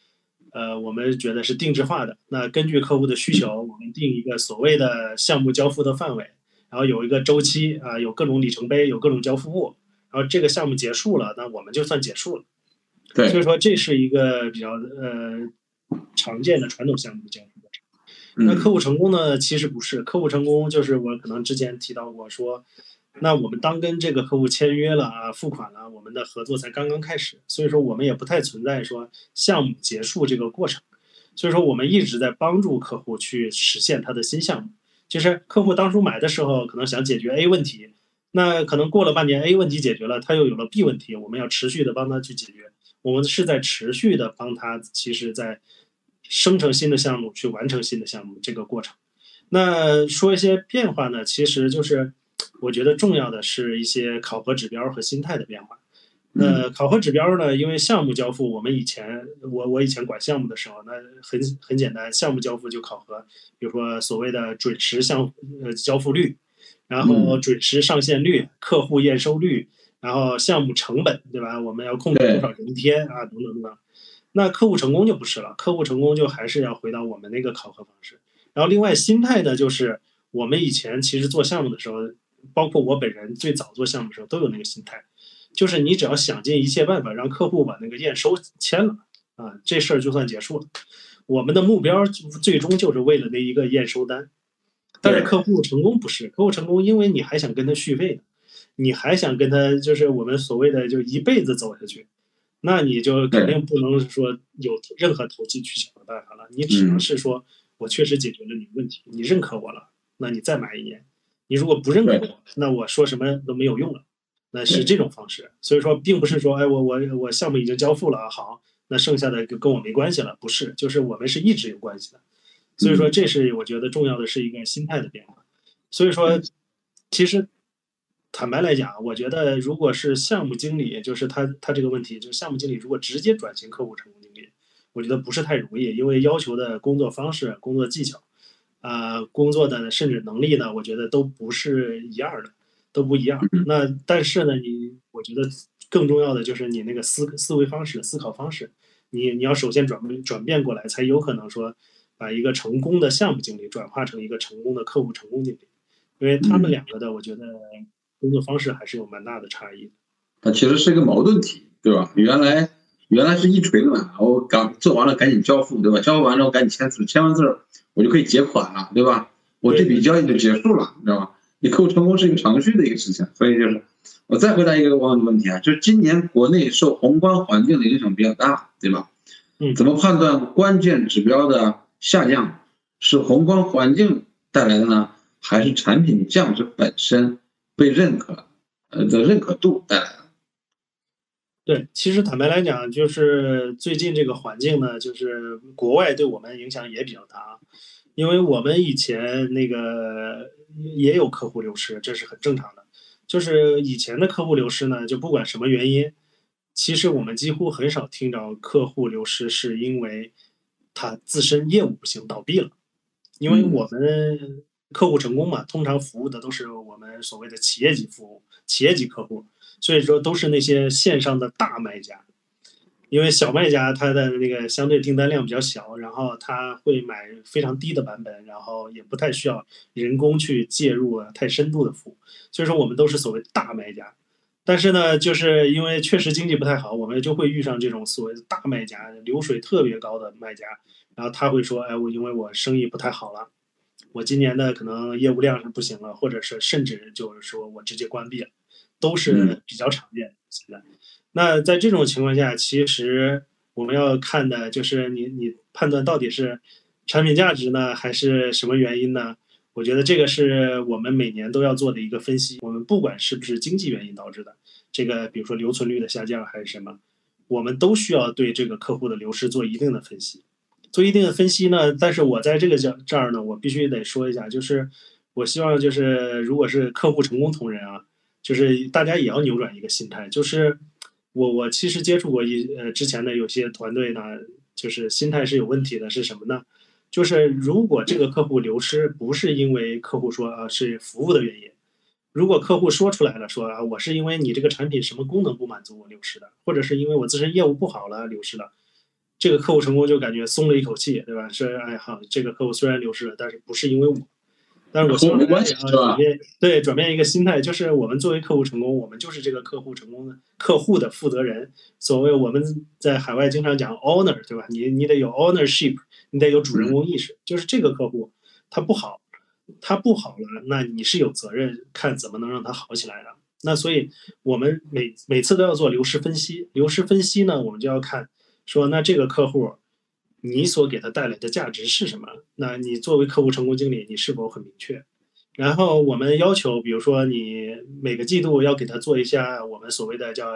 我们觉得是定制化的，那根据客户的需求，我们定一个所谓的项目交付的范围，然后有一个周期啊，有各种里程碑，有各种交付物，然后这个项目结束了，那我们就算结束了。对，所以说这是一个比较常见的传统项目的交付过程。那客户成功呢，其实不是，客户成功就是我可能之前提到过说，那我们当跟这个客户签约了啊，付款了，我们的合作才刚刚开始，所以说我们也不太存在说项目结束这个过程，所以说我们一直在帮助客户去实现他的新项目。其实客户当初买的时候可能想解决 A 问题，那可能过了半年 A 问题解决了，他又有了 B 问题，我们要持续的帮他去解决。我们是在持续的帮他，其实在生成新的项目，去完成新的项目这个过程。那说一些变化呢，其实就是我觉得重要的是一些考核指标和心态的变化。考核指标呢，因为项目交付，我们以前我以前管项目的时候，那很简单，项目交付就考核，比如说所谓的准时交付率，然后准时上线率、客户验收率，然后项目成本，对吧？我们要控制多少人一天啊，等等等等。那客户成功就不是了，客户成功就还是要回到我们那个考核方式。然后另外心态呢，就是我们以前其实做项目的时候，包括我本人最早做项目的时候都有那个心态，就是你只要想尽一切办法让客户把那个验收签了啊，这事儿就算结束了。我们的目标最终就是为了那一个验收单。但是客户成功不是，客户成功因为你还想跟他续费呢，你还想跟他就是我们所谓的就一辈子走下去。那你就肯定不能说有任何投机取巧的办法了，你只能是说我确实解决了你问题，你认可我了，那你再买一年，你如果不认可我，那我说什么都没有用了，那是这种方式。所以说并不是说哎我项目已经交付了，好，那剩下的跟我没关系了，不是，就是我们是一直有关系的。所以说这是我觉得重要的是一个心态的变化。所以说其实坦白来讲，我觉得如果是项目经理，就是他这个问题，就是项目经理如果直接转型客户成功经理，我觉得不是太容易，因为要求的工作方式、工作技巧，工作的甚至能力呢，我觉得都不是一样的，都不一样。那但是呢，我觉得更重要的就是你那个思维方式、思考方式，你要首先转变过来，才有可能说把一个成功的项目经理转化成一个成功的客户成功经理，因为他们两个的，我觉得工作方式还是有蛮大的差异的。它其实是一个矛盾体，对吧？原来是一锤子嘛，我做完了赶紧交付，对吧？交付完了我赶紧签字，签完字我就可以结款了，对吧？我这笔交易就结束了，你知道吧？你客户成功是一个程序的一个事情，所以就是我再回答一个网友的问题啊，就是今年国内受宏观环境的影响比较大，对吧？怎么判断关键指标的下降是宏观环境带来的呢，还是产品价值本身？被认可度带来了。对，其实坦白来讲，就是最近这个环境呢，就是国外对我们影响也比较大，因为我们以前那个也有客户流失，这是很正常的。就是以前的客户流失呢，就不管什么原因，其实我们几乎很少听到客户流失是因为他自身业务不行倒闭了，因为我们客户成功嘛，通常服务的都是我们所谓的企业级服务、企业级客户，所以说都是那些线上的大卖家，因为小卖家他的那个相对订单量比较小，然后他会买非常低的版本，然后也不太需要人工去介入太深度的服务，所以说我们都是所谓大卖家。但是呢，就是因为确实经济不太好，我们就会遇上这种所谓的大卖家，流水特别高的卖家，然后他会说，哎，我因为我生意不太好了，我今年的可能业务量是不行了，或者是甚至就是说我直接关闭了，都是比较常见的现在。那在这种情况下，其实我们要看的就是你判断到底是产品价值呢，还是什么原因呢？我觉得这个是我们每年都要做的一个分析。我们不管是不是经济原因导致的，这个比如说留存率的下降还是什么，我们都需要对这个客户的流失做一定的分析。做一定的分析呢，但是我在这个这儿呢，我必须得说一下，就是我希望就是如果是客户成功同仁啊，就是大家也要扭转一个心态，就是我其实接触过之前的有些团队呢，就是心态是有问题的，是什么呢？就是如果这个客户流失不是因为客户说啊是服务的原因，如果客户说出来了说啊我是因为你这个产品什么功能不满足我流失的，或者是因为我自身业务不好了流失了。这个客户成功就感觉松了一口气，对吧？说哎好，这个客户虽然流失了，但是不是因为我，但是我希望大家转变一个心态，就是我们作为客户成功，我们就是这个客户成功的客户的负责人。所谓我们在海外经常讲 owner， 对吧？你得有 ownership， 你得有主人公意识，就是这个客户他不好了，那你是有责任看怎么能让他好起来的。那所以我们每次都要做流失分析，流失分析呢，我们就要看。说那这个客户你所给他带来的价值是什么？那你作为客户成功经理，你是否很明确？然后我们要求，比如说你每个季度要给他做一下我们所谓的叫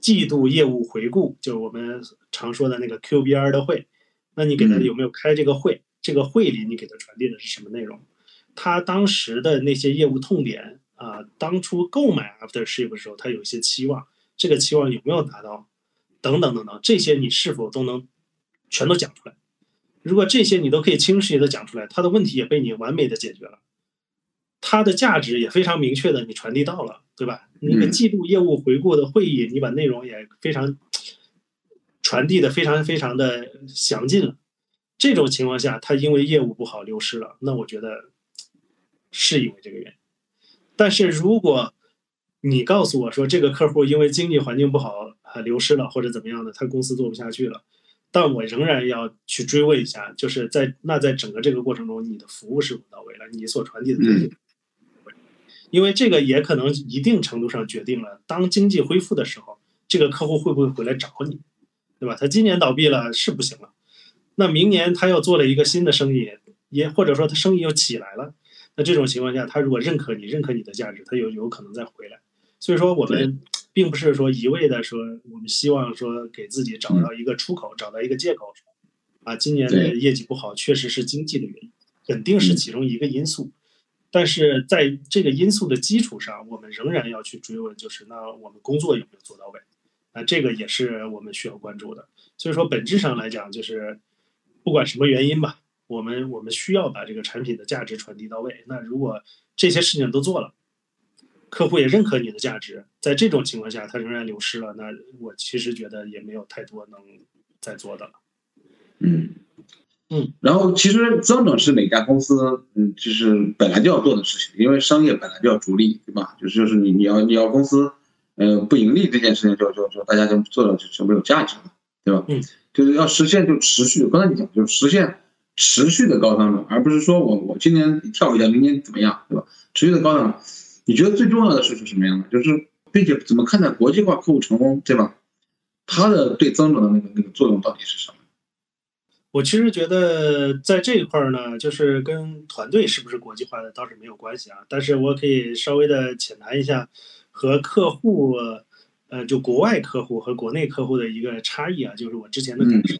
季度业务回顾，就是我们常说的那个 QBR 的会。那你给他有没有开这个会？这个会里你给他传递的是什么内容？他当时的那些业务痛点啊，当初购买 AfterShip 的时候，他有一些期望，这个期望有没有达到？等等等等，这些你是否都能全都讲出来？如果这些你都可以清晰的讲出来，他的问题也被你完美的解决了。它的价值也非常明确的，你传递到了，对吧？你一个季度业务回顾的会议，你把内容也非常传递的非常的详尽了。这种情况下，它因为业务不好流失了，那我觉得是因为这个原因。但是如果你告诉我说这个客户因为经济环境不好流失了或者怎么样的，他公司做不下去了，但我仍然要去追问一下，就是在整个这个过程中，你的服务是否到位了，你所传递的东西。因为这个也可能一定程度上决定了，当经济恢复的时候，这个客户会不会回来找你，对吧？他今年倒闭了是不行了，那明年他又做了一个新的生意，也或者说他生意又起来了，那这种情况下，他如果认可你的价值，他有可能再回来。所以说，我们并不是说一味的说，我们希望说给自己找到一个出口，找到一个借口，啊，今年的业绩不好，确实是经济的原因，肯定是其中一个因素。但是在这个因素的基础上，我们仍然要去追问，就是那我们工作有没有做到位？那这个也是我们需要关注的。所以说，本质上来讲，就是不管什么原因吧，我们需要把这个产品的价值传递到位。那如果这些事情都做了，客户也认可你的价值，在这种情况下，它仍然流失了，那我其实觉得也没有太多能再做的了。然后其实调整是哪家公司，就是本来就要做的事情，因为商业本来就要逐利，对吧？就是你要公司，不盈利这件事情就大家就做了就没有价值了，对吧？就是要实现就持续，刚才你讲就实现持续的高增长，而不是说我今年跳一下，明年怎么样，对吧？持续的高增长，你觉得最重要的是什么样的？就是并且怎么看待国际化客户成功，对吧？它的对增长的那个作用到底是什么？我其实觉得在这一块呢，就是跟团队是不是国际化的倒是没有关系啊，但是我可以稍微的浅谈一下和客户，就国外客户和国内客户的一个差异啊，就是我之前的感受。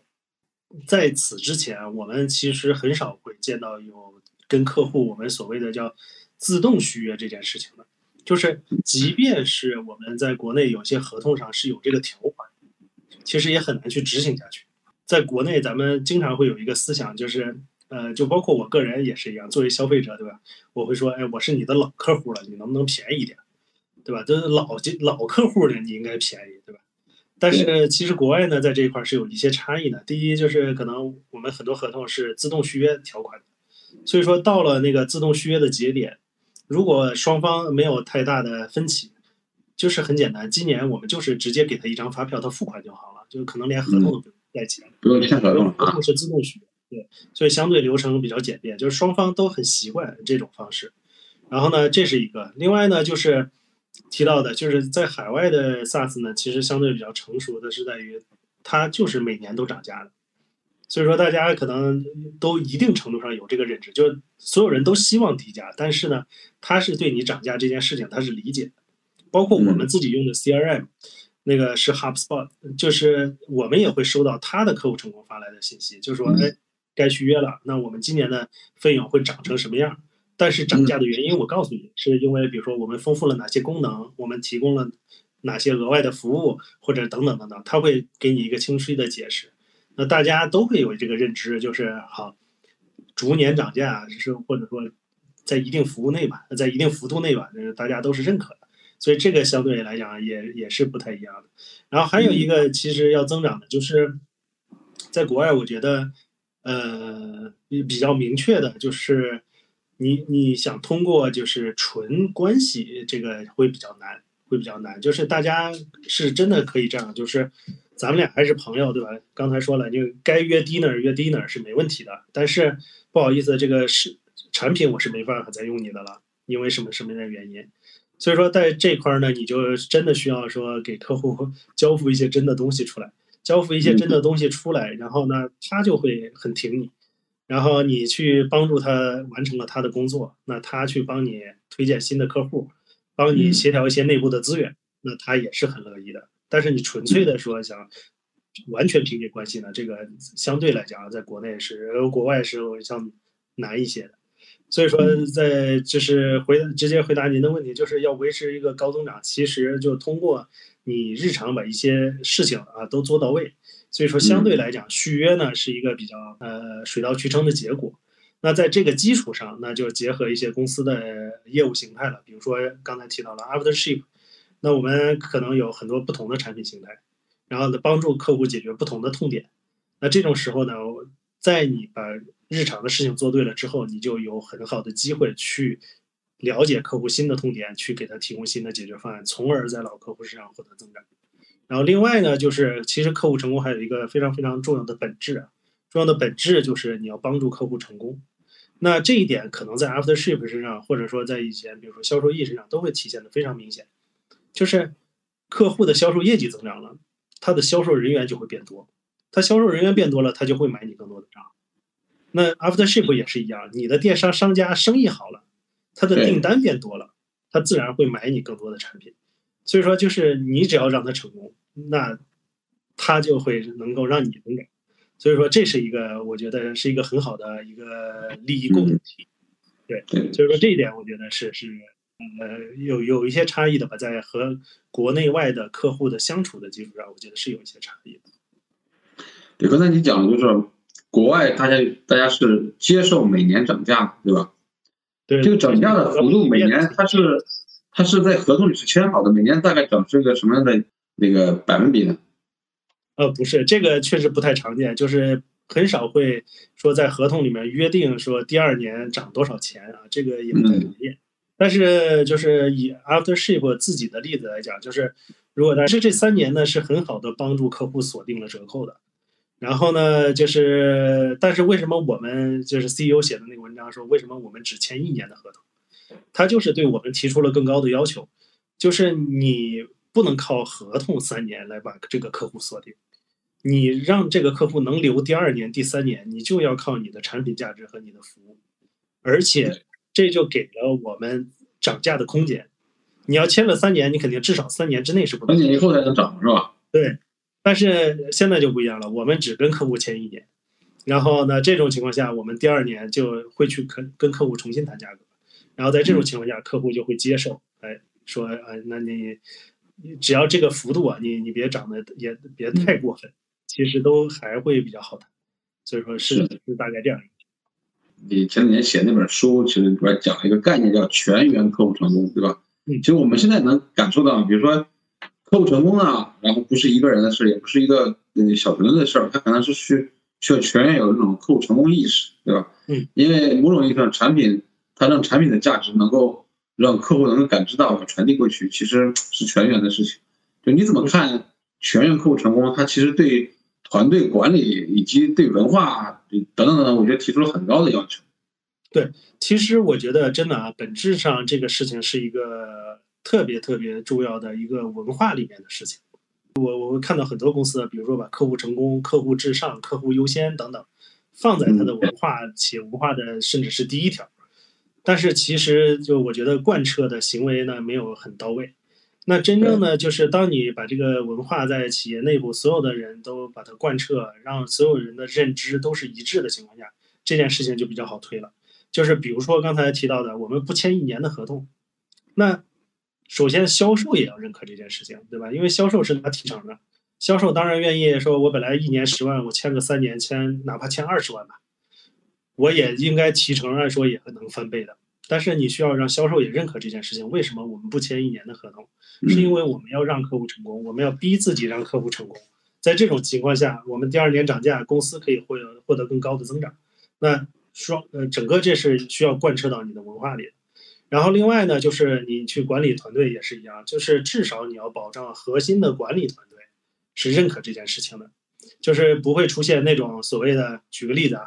在此之前，我们其实很少会见到有跟客户我们所谓的叫自动续约这件事情的，就是即便是我们在国内有些合同上是有这个条款，其实也很难去执行下去。在国内，咱们经常会有一个思想，就是，就包括我个人也是一样，作为消费者，对吧？我会说，哎，我是你的老客户了，你能不能便宜一点，对吧？就是老客户呢，你应该便宜，对吧？但是其实国外呢，在这一块是有一些差异的。第一就是可能我们很多合同是自动续约条款的，所以说到了那个自动续约的节点，如果双方没有太大的分歧，就是很简单，今年我们就是直接给他一张发票，他付款就好了，就可能连合同都不用。不用签合同，合同是自动续约，对，所以相对流程比较简便，就是双方都很习惯这种方式。然后呢，这是一个。另外呢，就是提到的，就是在海外的 SaaS 呢，其实相对比较成熟的是在于，它就是每年都涨价的。所以说，大家可能都一定程度上有这个认知，就是所有人都希望低价，但是呢，它是对你涨价这件事情它是理解的，包括我们自己用的 CRM。那个是 HubSpot， 就是我们也会收到他的客户成功发来的信息，就是说，哎，该续约了，那我们今年的费用会涨成什么样？但是涨价的原因，我告诉你，是因为比如说我们丰富了哪些功能，我们提供了哪些额外的服务，或者等等等等，他会给你一个清晰的解释。那大家都会有这个认知，就是好，逐年涨价是或者说在一定服务内吧，在一定幅度内吧，大家都是认可的。所以这个相对来讲也是不太一样的。然后还有一个其实要增长的，就是在国外我觉得比较明确的就是你想通过就是纯关系这个会比较难，就是大家是真的可以这样，就是咱们俩还是朋友，对吧？刚才说了，就该约 dinner 是没问题的，但是不好意思，这个是产品我是没办法再用你的了，因为什么样的原因。所以说，在这块呢，你就真的需要说给客户交付一些真的东西出来。交付一些真的东西出来，然后呢他就会很挺你，然后你去帮助他完成了他的工作，那他去帮你推荐新的客户，帮你协调一些内部的资源，那他也是很乐意的。但是你纯粹的说想完全凭借关系呢，这个相对来讲在国内是国外是像难一些的。所以说在就是直接回答您的问题，就是要维持一个高增长，其实就通过你日常把一些事情啊都做到位。所以说相对来讲续约呢是一个比较水到渠成的结果。那在这个基础上，那就结合一些公司的业务形态了，比如说刚才提到了 AfterShip， 那我们可能有很多不同的产品形态，然后帮助客户解决不同的痛点。那这种时候呢，在你把日常的事情做对了之后，你就有很好的机会去了解客户新的痛点，去给他提供新的解决方案，从而在老客户身上获得增长。然后另外呢，就是其实客户成功还有一个非常非常重要的本质啊，重要的本质就是你要帮助客户成功。那这一点可能在 AfterShip 身上，或者说在以前比如说销售易身上都会体现的非常明显，就是客户的销售业绩增长了，他的销售人员就会变多，他销售人员变多了，他就会买你更多的账。那 AfterShip 也是一样，你的电商商家生意好了，他的订单变多了，他自然会买你更多的产品。所以说就是你只要让他成功，那他就会能够让你成长。所以说这是一个我觉得是一个很好的一个利益共同体。对，所以说这一点我觉得是有一些差异的吧，在和国内外的客户的相处的基础上，我觉得是有一些差异的。对，刚才你讲的就是国外大家是接受每年涨价，对吧？对，这个涨价的幅度每年它是在合同里是签好的，每年大概涨是一个什么样的那个百分比呢？不是，这个确实不太常见，就是很少会说在合同里面约定说第二年涨多少钱啊，这个也不太常见。但是就是以 AfterShip 自己的例子来讲，就是如果但是这3年呢是很好的帮助客户锁定了折扣的。然后呢就是但是为什么我们就是 CEO 写的那个文章说为什么我们只签1年的合同，他就是对我们提出了更高的要求，就是你不能靠合同3年来把这个客户锁定，你让这个客户能留第2年第3年，你就要靠你的产品价值和你的服务，而且这就给了我们涨价的空间。你要签了3年，你肯定至少3年之内是不能，3年以后才能涨，是吧？对。但是现在就不一样了，我们只跟客户签1年，然后呢，这种情况下，我们第2年就会去跟客户重新谈价格，然后在这种情况下，客户就会接受，哎，说啊，那你只要这个幅度啊，你别涨得也别太过分，其实都还会比较好谈。所以说是大概这样。你前几年写那本书，其实主要讲了一个概念叫全员客户成功，对吧？其实我们现在能感受到，比如说客户成功啊，然后不是一个人的事，也不是一个小团队的事，它可能是需要全员有这种客户成功意识，对吧？因为某种意义上，产品它让产品的价值能够让客户能够感知到，传递过去，其实是全员的事情。就你怎么看全员客户成功？它其实对团队管理以及对文化等等等，我觉得提出了很高的要求。对，其实我觉得真的啊，本质上这个事情是一个特别特别重要的一个文化里面的事情。我会看到很多公司，比如说把客户成功、客户至上、客户优先等等，放在它的文化，企业文化的甚至是第一条。但是其实就我觉得贯彻的行为呢，没有很到位。那真正呢，就是当你把这个文化在企业内部所有的人都把它贯彻，让所有人的认知都是一致的情况下，这件事情就比较好推了。就是比如说刚才提到的，我们不签1年的合同，那首先销售也要认可这件事情，对吧？因为销售是拿提成的，销售当然愿意说，我本来1年10万，我签个3年，哪怕签20万吧，我也应该提成来说也能翻倍的。但是你需要让销售也认可这件事情。为什么我们不签1年的合同？是因为我们要让客户成功，我们要逼自己让客户成功。在这种情况下，我们第2年涨价，公司可以获得更高的增长。那整个这是需要贯彻到你的文化里的。然后另外呢，就是你去管理团队也是一样，就是至少你要保障核心的管理团队是认可这件事情的，就是不会出现那种所谓的，举个例子啊。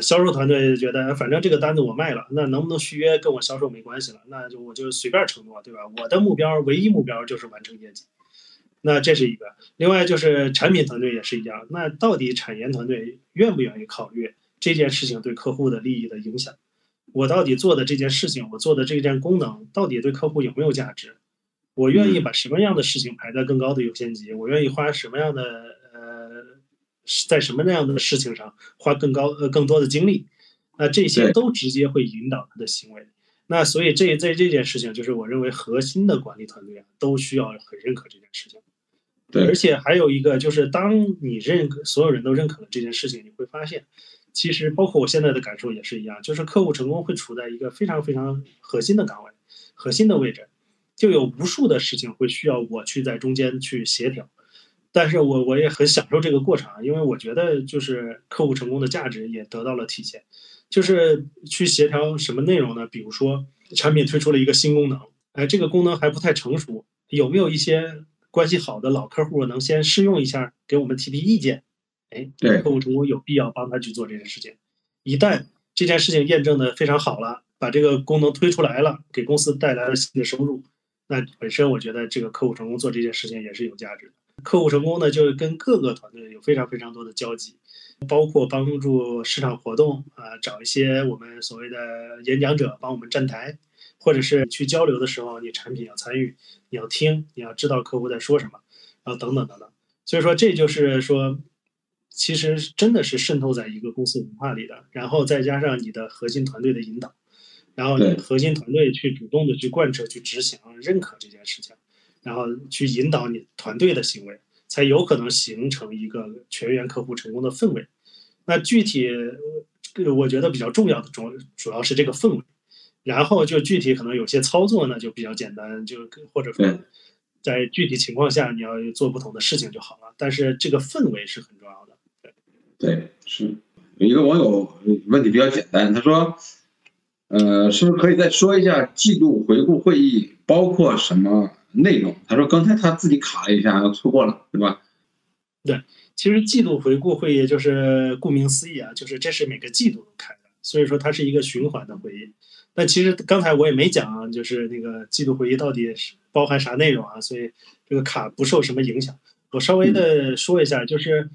销售团队觉得反正这个单子我卖了，那能不能续约跟我销售没关系了，那就我就随便承诺，对吧？我的目标唯一目标就是完成业绩。那这是一个。另外就是产品团队也是一样，那到底产研团队愿不愿意考虑这件事情对客户的利益的影响？我到底做的这件事情，我做的这件功能到底对客户有没有价值？我愿意把什么样的事情排在更高的优先级？我愿意花什么样的在什么样的事情上花更多的精力？那这些都直接会引导他的行为。那所以在这件事情，就是我认为核心的管理团队啊，都需要很认可这件事情。对，而且还有一个就是，当你认可，所有人都认可了这件事情，你会发现，其实包括我现在的感受也是一样，就是客户成功会处在一个非常非常核心的岗位、核心的位置，就有无数的事情会需要我去在中间去协调。但是我也很享受这个过程，因为我觉得就是客户成功的价值也得到了体现。就是去协调什么内容呢？比如说产品推出了一个新功能，哎，这个功能还不太成熟，有没有一些关系好的老客户能先试用一下，给我们提提意见？哎，对，客户成功有必要帮他去做这件事情。一旦这件事情验证的非常好了，把这个功能推出来了，给公司带来了新的收入，那本身我觉得这个客户成功做这件事情也是有价值的。客户成功呢，就是跟各个团队有非常非常多的交集，包括帮助市场活动啊，找一些我们所谓的演讲者帮我们站台，或者是去交流的时候，你产品要参与，你要听，你要知道客户在说什么，然后等等等等。所以说，这就是说，其实真的是渗透在一个公司文化里的，然后再加上你的核心团队的引导，然后你核心团队去主动的去贯彻、去执行、认可这件事情，然后去引导你团队的行为，才有可能形成一个全员客户成功的氛围。那具体我觉得比较重要的主要是这个氛围，然后就具体可能有些操作呢就比较简单，就或者说在具体情况下你要做不同的事情就好了，但是这个氛围是很重要的。 对，是有一个网友问题比较简单，他说是不是可以再说一下季度回顾会议包括什么内容？他说刚才他自己卡了一下，错过了，对吧？对，其实季度回顾会议就是顾名思义啊，就是这是每个季度都开的，所以说它是一个循环的会议。但其实刚才我也没讲啊，就是那个季度会议到底包含啥内容啊，所以这个卡不受什么影响。我稍微的说一下，就是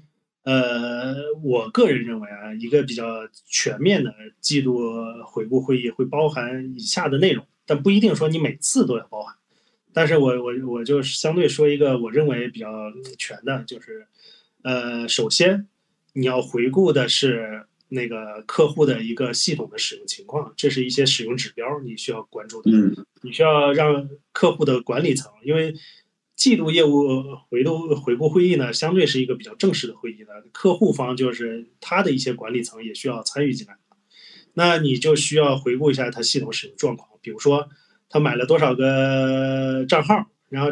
我个人认为啊，一个比较全面的季度回顾会议会包含以下的内容，但不一定说你每次都要包含。但是我就相对说一个我认为比较全的，就是首先你要回顾的是那个客户的一个系统的使用情况，这是一些使用指标你需要关注的，你需要让客户的管理层，因为季度业务回顾会议呢，相对是一个比较正式的会议的，客户方就是他的一些管理层也需要参与进来，那你就需要回顾一下他系统使用状况，比如说他买了多少个账号，然后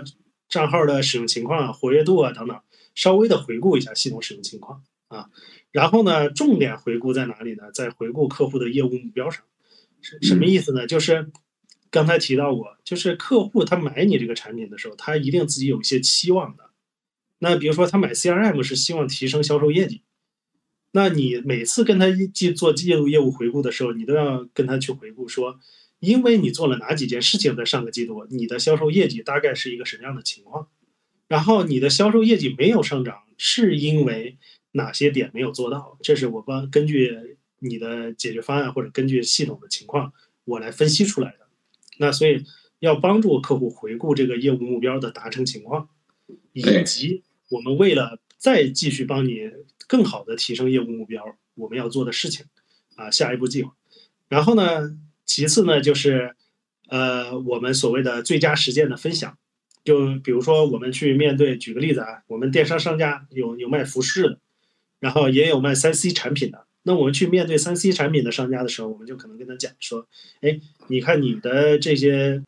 账号的使用情况啊、活跃度啊等等，稍微的回顾一下系统使用情况啊。然后呢，重点回顾在哪里呢？在回顾客户的业务目标上。什么意思呢？就是刚才提到过，就是客户他买你这个产品的时候，他一定自己有一些期望的。那比如说他买 CRM 是希望提升销售业绩，那你每次跟他做业务回顾的时候，你都要跟他去回顾说，因为你做了哪几件事情，在上个季度你的销售业绩大概是一个什么样的情况，然后你的销售业绩没有上涨是因为哪些点没有做到，这是我根据你的解决方案或者根据系统的情况我来分析出来的。那所以要帮助客户回顾这个业务目标的达成情况，以及我们为了再继续帮你更好的提升业务目标我们要做的事情啊，下一步计划。然后呢，其次呢，就是我们所谓的最佳实践的分享，就比如说我们去面对，举个例子啊，我们电商商家有卖服饰的，然后也有卖 3C 产品的，那我们去面对 3C 产品的商家的时候，我们就可能跟他讲说，哎，你看你的这些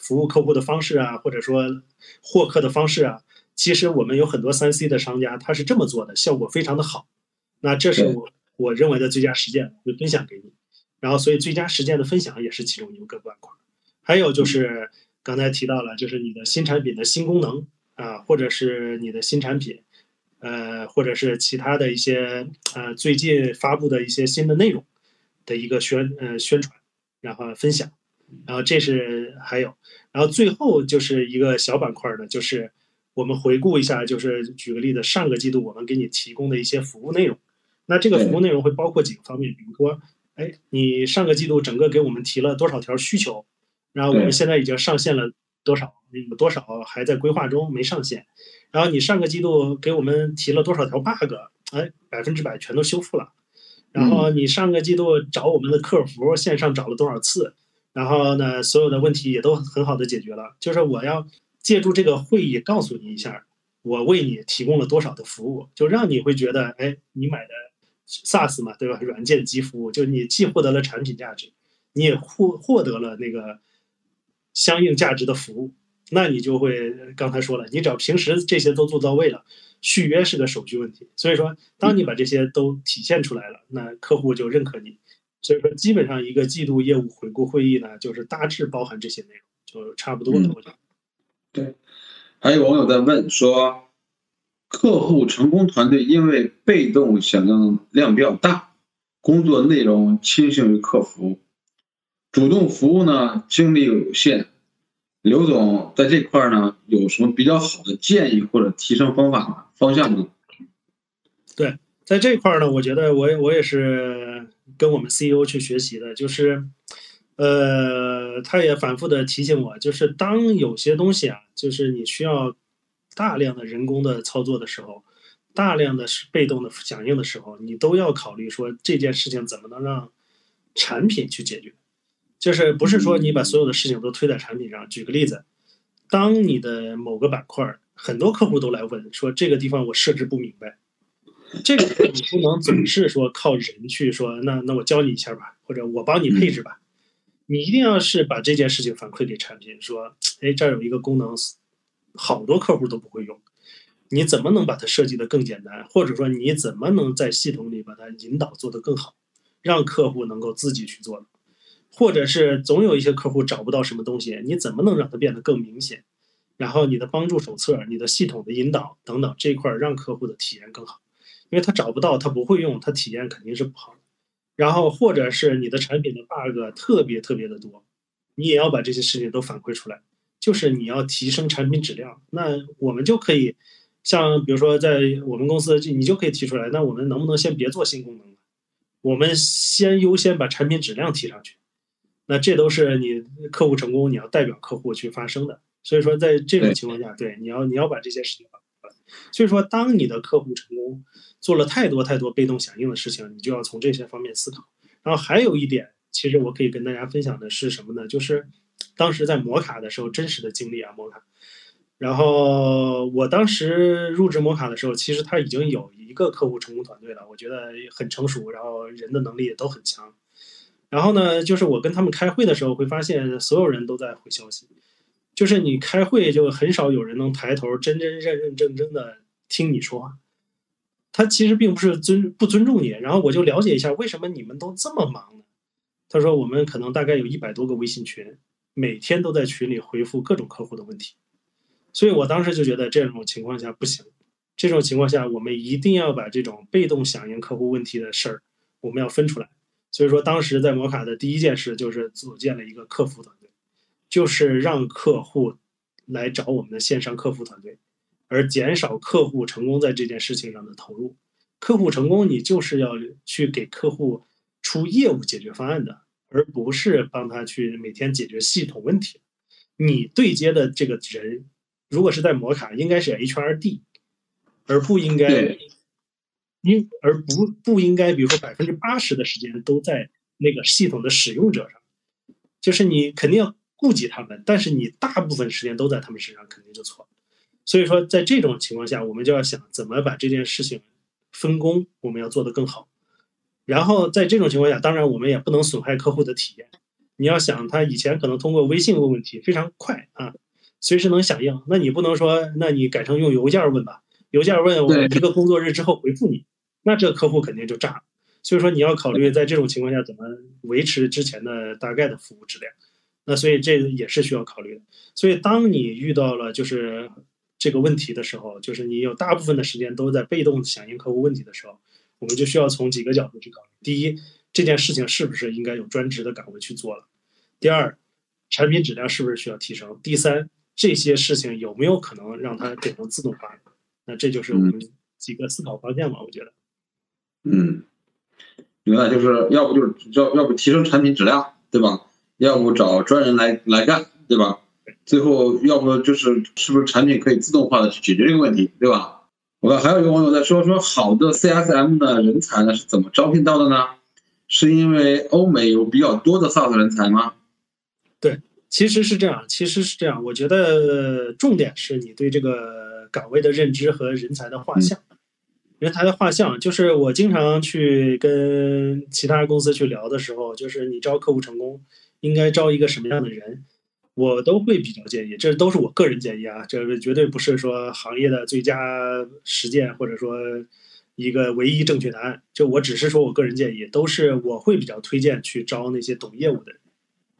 服务客户的方式啊，或者说获客的方式啊，其实我们有很多 3C 的商家他是这么做的，效果非常的好，那这是我认为的最佳实践，我会分享给你。然后所以最佳实践的分享也是其中一个板块。还有就是刚才提到了，就是你的新产品的新功能啊，或者是你的新产品或者是其他的一些最近发布的一些新的内容的一个宣传，然后分享。然后这是还有，然后最后就是一个小板块呢，就是我们回顾一下，就是举个例子，上个季度我们给你提供的一些服务内容，那这个服务内容会包括几个方面，比如说，哎，你上个季度整个给我们提了多少条需求，然后我们现在已经上线了多少，有多少还在规划中没上线，然后你上个季度给我们提了多少条 bug， 哎，100%全都修复了，然后你上个季度找我们的客服线上找了多少次，然后呢，所有的问题也都很好的解决了，就是我要借助这个会议告诉你一下，我为你提供了多少的服务，就让你会觉得，哎，你买的 SaaS 嘛，对吧？软件及服务，就你既获得了产品价值，你也获得了那个相应价值的服务，那你就会，刚才说了，你只要平时这些都做到位了，续约是个手续问题。所以说，当你把这些都体现出来了，那客户就认可你。所以说，基本上一个季度业务回顾会议呢，就是大致包含这些内容，就差不多了，我觉得。对，还有网友在问说，客户成功团队因为被动响应量比较大，工作内容倾向于客服，主动服务呢精力有限，刘总在这块呢有什么比较好的建议或者提升方法方向呢？对，在这块呢，我觉得我也是跟我们 CEO 去学习的，就是。他也反复的提醒我，就是当有些东西啊，就是你需要大量的人工的操作的时候，大量的被动的响应的时候，你都要考虑说这件事情怎么能让产品去解决，就是不是说你把所有的事情都推在产品上。举个例子，当你的某个板块，很多客户都来问说这个地方我设置不明白，这个你不能总是说靠人去说，那我教你一下吧，或者我帮你配置吧。你一定要是把这件事情反馈给产品，说，哎，这儿有一个功能，好多客户都不会用，你怎么能把它设计得更简单？或者说你怎么能在系统里把它引导做得更好，让客户能够自己去做？或者是总有一些客户找不到什么东西，你怎么能让它变得更明显？然后你的帮助手册、你的系统的引导等等这一块，让客户的体验更好，因为他找不到，他不会用，他体验肯定是不好的。然后或者是你的产品的 bug 特别特别的多，你也要把这些事情都反馈出来，就是你要提升产品质量。那我们就可以像比如说在我们公司，你就可以提出来，那我们能不能先别做新功能了，我们先优先把产品质量提上去。那这都是你客户成功，你要代表客户去发声的。所以说在这种情况下，对，你要把这些事情反馈。所以说当你的客户成功做了太多太多被动响应的事情，你就要从这些方面思考。然后还有一点，其实我可以跟大家分享的是什么呢？就是当时在摩卡的时候真实的经历啊，摩卡。然后我当时入职摩卡的时候，其实他已经有一个客户成功团队了，我觉得很成熟，然后人的能力也都很强。然后呢，就是我跟他们开会的时候会发现所有人都在回消息，就是你开会就很少有人能抬头认认真真的听你说话。他其实并不是不尊重你，然后我就了解一下为什么你们都这么忙呢？他说我们可能大概有100多个微信群，每天都在群里回复各种客户的问题。所以我当时就觉得这种情况下不行，这种情况下我们一定要把这种被动响应客户问题的事儿，我们要分出来。所以说当时在摩卡的第一件事就是组建了一个客服团队，就是让客户来找我们的线上客服团队。而减少客户成功在这件事情上的投入。客户成功，你就是要去给客户出业务解决方案的，而不是帮他去每天解决系统问题。你对接的这个人，如果是在摩卡，应该是 HRD， 而不应该，而不应该，比如说80%的时间都在那个系统的使用者上，就是你肯定要顾及他们，但是你大部分时间都在他们身上，肯定就错了。所以说在这种情况下，我们就要想怎么把这件事情分工，我们要做得更好。然后在这种情况下，当然我们也不能损害客户的体验。你要想他以前可能通过微信问问题非常快啊，随时能响应，那你不能说那你改成用邮件问吧，邮件问我一个工作日之后回复你，那这客户肯定就炸了。所以说你要考虑在这种情况下怎么维持之前的大概的服务质量，那所以这也是需要考虑的。所以当你遇到了就是这个问题的时候，就是你有大部分的时间都在被动响应客户问题的时候，我们就需要从几个角度去考虑。第一，这件事情是不是应该有专职的岗位去做了？第二，产品质量是不是需要提升？第三，这些事情有没有可能让它变成自动化？那这就是我们几个思考方向吧，我觉得。嗯，另外就是要不就是要不提升产品质量，对吧？要不找专人来干，对吧？最后要不就是是不是产品可以自动化的去解决这个问题，对吧？我看还有一个网友在说好的 CSM 的人才呢是怎么招聘到的呢？是因为欧美有比较多的 SaaS 人才吗？对，其实是这样。我觉得重点是你对这个岗位的认知和人才的画像。人才的画像就是我经常去跟其他公司去聊的时候，就是你招客户成功应该招一个什么样的人，我都会比较建议，这都是我个人建议啊，这绝对不是说行业的最佳实践或者说一个唯一正确答案，就我只是说我个人建议，都是我会比较推荐去招那些懂业务的人。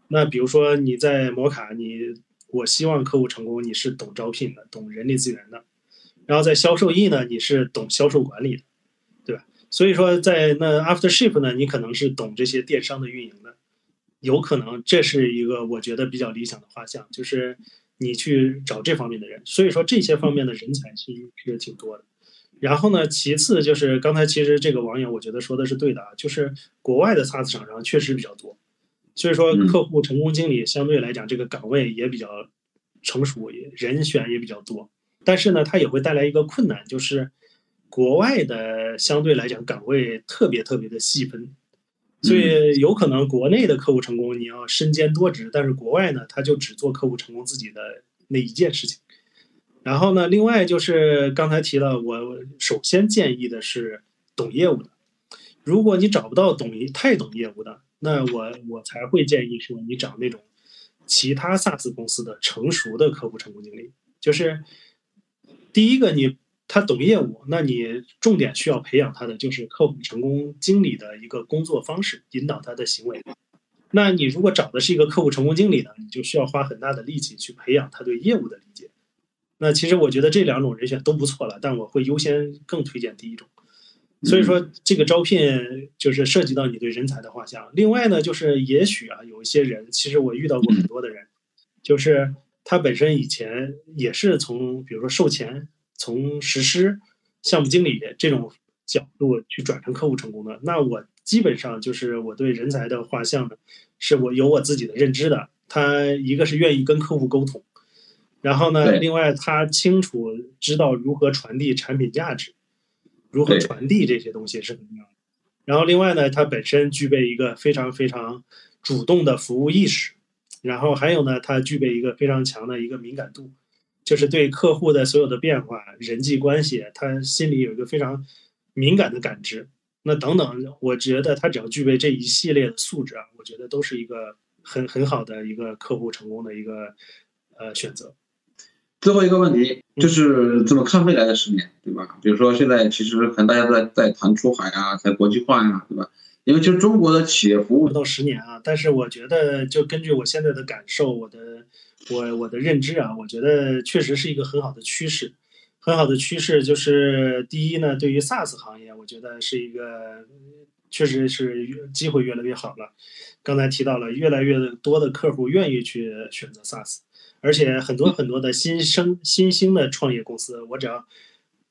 那比如说你在Moka，我希望客户成功你是懂招聘的，懂人力资源的，然后在销售易呢你是懂销售管理的，对吧？所以说在那 AfterShip 呢你可能是懂这些电商的运营的，有可能这是一个我觉得比较理想的画像，就是你去找这方面的人，所以说这些方面的人才是挺多的。然后呢，其次就是刚才其实这个网友我觉得说的是对的啊，就是国外的 SaaS 厂商确实比较多，所以说客户成功经理相对来讲这个岗位也比较成熟，人选也比较多，但是呢它也会带来一个困难，就是国外的相对来讲岗位特别特别的细分，所以有可能国内的客户成功你要身兼多职，但是国外呢他就只做客户成功自己的那一件事情。然后呢，另外就是刚才提了，我首先建议的是懂业务的，如果你找不到太懂业务的，那我才会建议说你找那种其他 SaaS 公司的成熟的客户成功经理，就是第一个他懂业务，那你重点需要培养他的就是客户成功经理的一个工作方式，引导他的行为。那你如果找的是一个客户成功经理呢，你就需要花很大的力气去培养他对业务的理解。那其实我觉得这两种人选都不错了，但我会优先更推荐第一种。所以说这个招聘就是涉及到你对人才的画像。另外呢，就是也许啊，有一些人，其实我遇到过很多的人，就是他本身以前也是从比如说售前，从实施项目经理这种角度去转成客户成功的。那我基本上就是我对人才的画像呢，是我有我自己的认知的，他一个是愿意跟客户沟通，然后呢另外他清楚知道如何传递产品价值，如何传递这些东西是很重要的。然后另外呢，他本身具备一个非常非常主动的服务意识，然后还有呢，他具备一个非常强的一个敏感度，就是对客户的所有的变化、人际关系，他心里有一个非常敏感的感知。那等等，我觉得他只要具备这一系列的素质啊，我觉得都是一个很好的一个客户成功的一个选择。最后一个问题就是怎么看未来的10年，对吧？比如说现在其实可能大家在谈出海啊，在国际化呀，对吧？因为其实中国的企业服务不到10年啊，但是我觉得就根据我现在的感受，我的认知啊，我觉得确实是一个很好的趋势。很好的趋势就是第一呢，对于 SaaS 行业，我觉得是一个确实是机会越来越好了。刚才提到了越来越多的客户愿意去选择 SaaS。而且很多很多的新兴的创业公司，我只要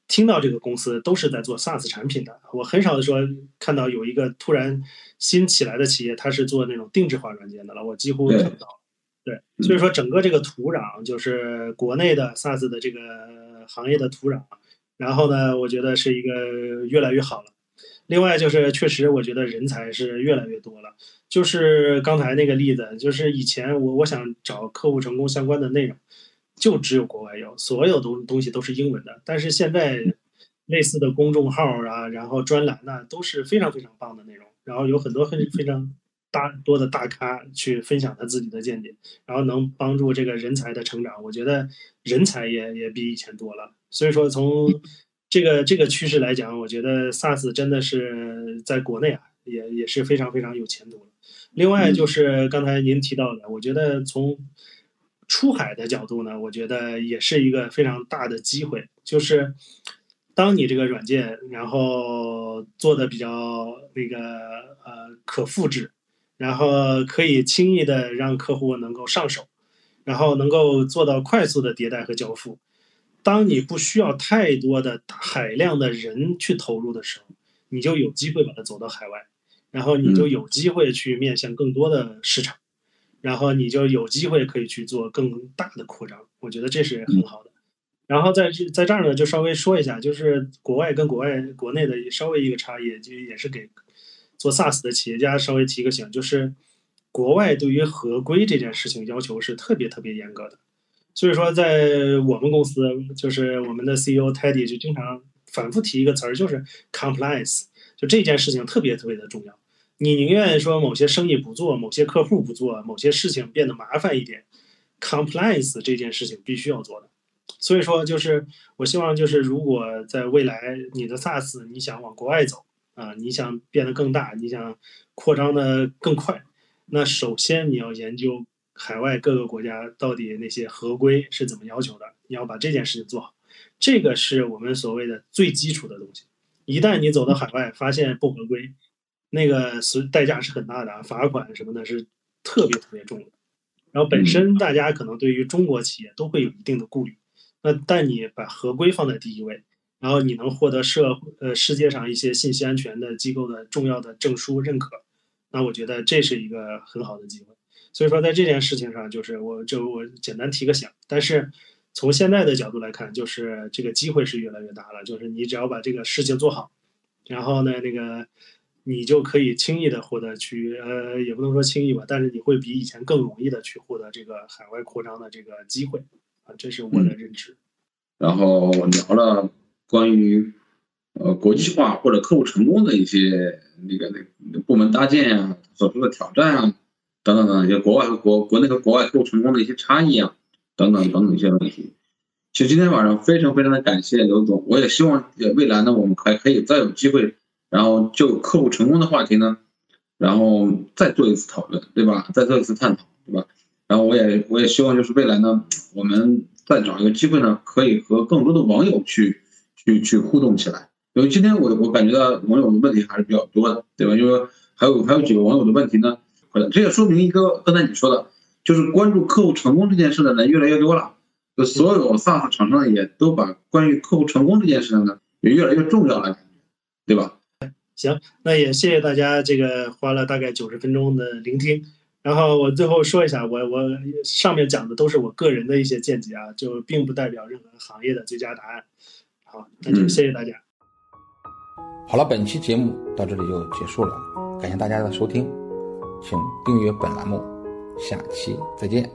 听到这个公司都是在做 SaaS 产品的，我很少说看到有一个突然新起来的企业它是做那种定制化软件的了，我几乎看不到。对，所以说整个这个土壤就是国内的 SaaS 的这个行业的土壤，然后呢，我觉得是一个越来越好了。另外就是确实我觉得人才是越来越多了，就是刚才那个例子，就是以前我想找客户成功相关的内容就只有国外有，所有东西都是英文的，但是现在类似的公众号啊，然后专栏啊，都是非常非常棒的内容，然后有很多非常多的大咖去分享他自己的见解，然后能帮助这个人才的成长，我觉得人才也比以前多了。所以说从这个趋势来讲，我觉得 SaaS 真的是在国内啊，也是非常非常有前途的。另外就是刚才您提到的，我觉得从出海的角度呢，我觉得也是一个非常大的机会。就是当你这个软件然后做的比较那个可复制，然后可以轻易的让客户能够上手，然后能够做到快速的迭代和交付。当你不需要太多的海量的人去投入的时候，你就有机会把它走到海外，然后你就有机会去面向更多的市场，然后你就有机会可以去做更大的扩张，我觉得这是很好的。然后在这儿呢，就稍微说一下，就是国外跟国内的稍微一个差异，就也是给做 SaaS 的企业家稍微提个醒，就是国外对于合规这件事情要求是特别特别严格的。所以说在我们公司，就是我们的 CEO Teddy 就经常反复提一个词儿，就是 compliance， 就这件事情特别特别的重要。你宁愿说某些生意不做，某些客户不做，某些事情变得麻烦一点， compliance 这件事情必须要做的。所以说就是我希望，就是如果在未来你的 SaaS 你想往国外走啊，你想变得更大，你想扩张的更快，那首先你要研究海外各个国家到底那些合规是怎么要求的，你要把这件事情做好，这个是我们所谓的最基础的东西。一旦你走到海外发现不合规，那个代价是很大的，罚款什么的是特别特别重的。然后本身大家可能对于中国企业都会有一定的顾虑，那但你把合规放在第一位，然后你能获得世界上一些信息安全的机构的重要的证书认可，那我觉得这是一个很好的机会。所以说在这件事情上，就是我简单提个想，但是从现在的角度来看，就是这个机会是越来越大了，就是你只要把这个事情做好，然后呢那个你就可以轻易的获得也不能说轻易吧，但是你会比以前更容易的去获得这个海外扩张的这个机会啊，这是我的认知。然后我聊了关于国际化或者客户成功的一些那个部门搭建啊，所说的挑战啊等等等一些国内和国外客户成功的一些差异啊等等等等一些问题。其实今天晚上非常非常的感谢刘总，我也希望未来呢我们还可以再有机会，然后就客户成功的话题呢，然后再做一次讨论，对吧？再做一次探讨，对吧？然后我也希望就是未来呢，我们再找一个机会呢，可以和更多的网友去互动起来。因为今天我感觉到网友的问题还是比较多的，对吧？因为还有几个网友的问题呢，这也说明一个刚才你说的，就是关注客户成功这件事的人越来越多了，就所有 SaaS 厂商也都把关于客户成功这件事呢也越来越重要了，对吧？行，那也谢谢大家这个花了大概90分钟的聆听。然后我最后说一下，我上面讲的都是我个人的一些见解啊，就并不代表任何行业的最佳答案。好，那就谢谢大家。好了，本期节目到这里就结束了，感谢大家的收听，请订阅本栏目，下期再见。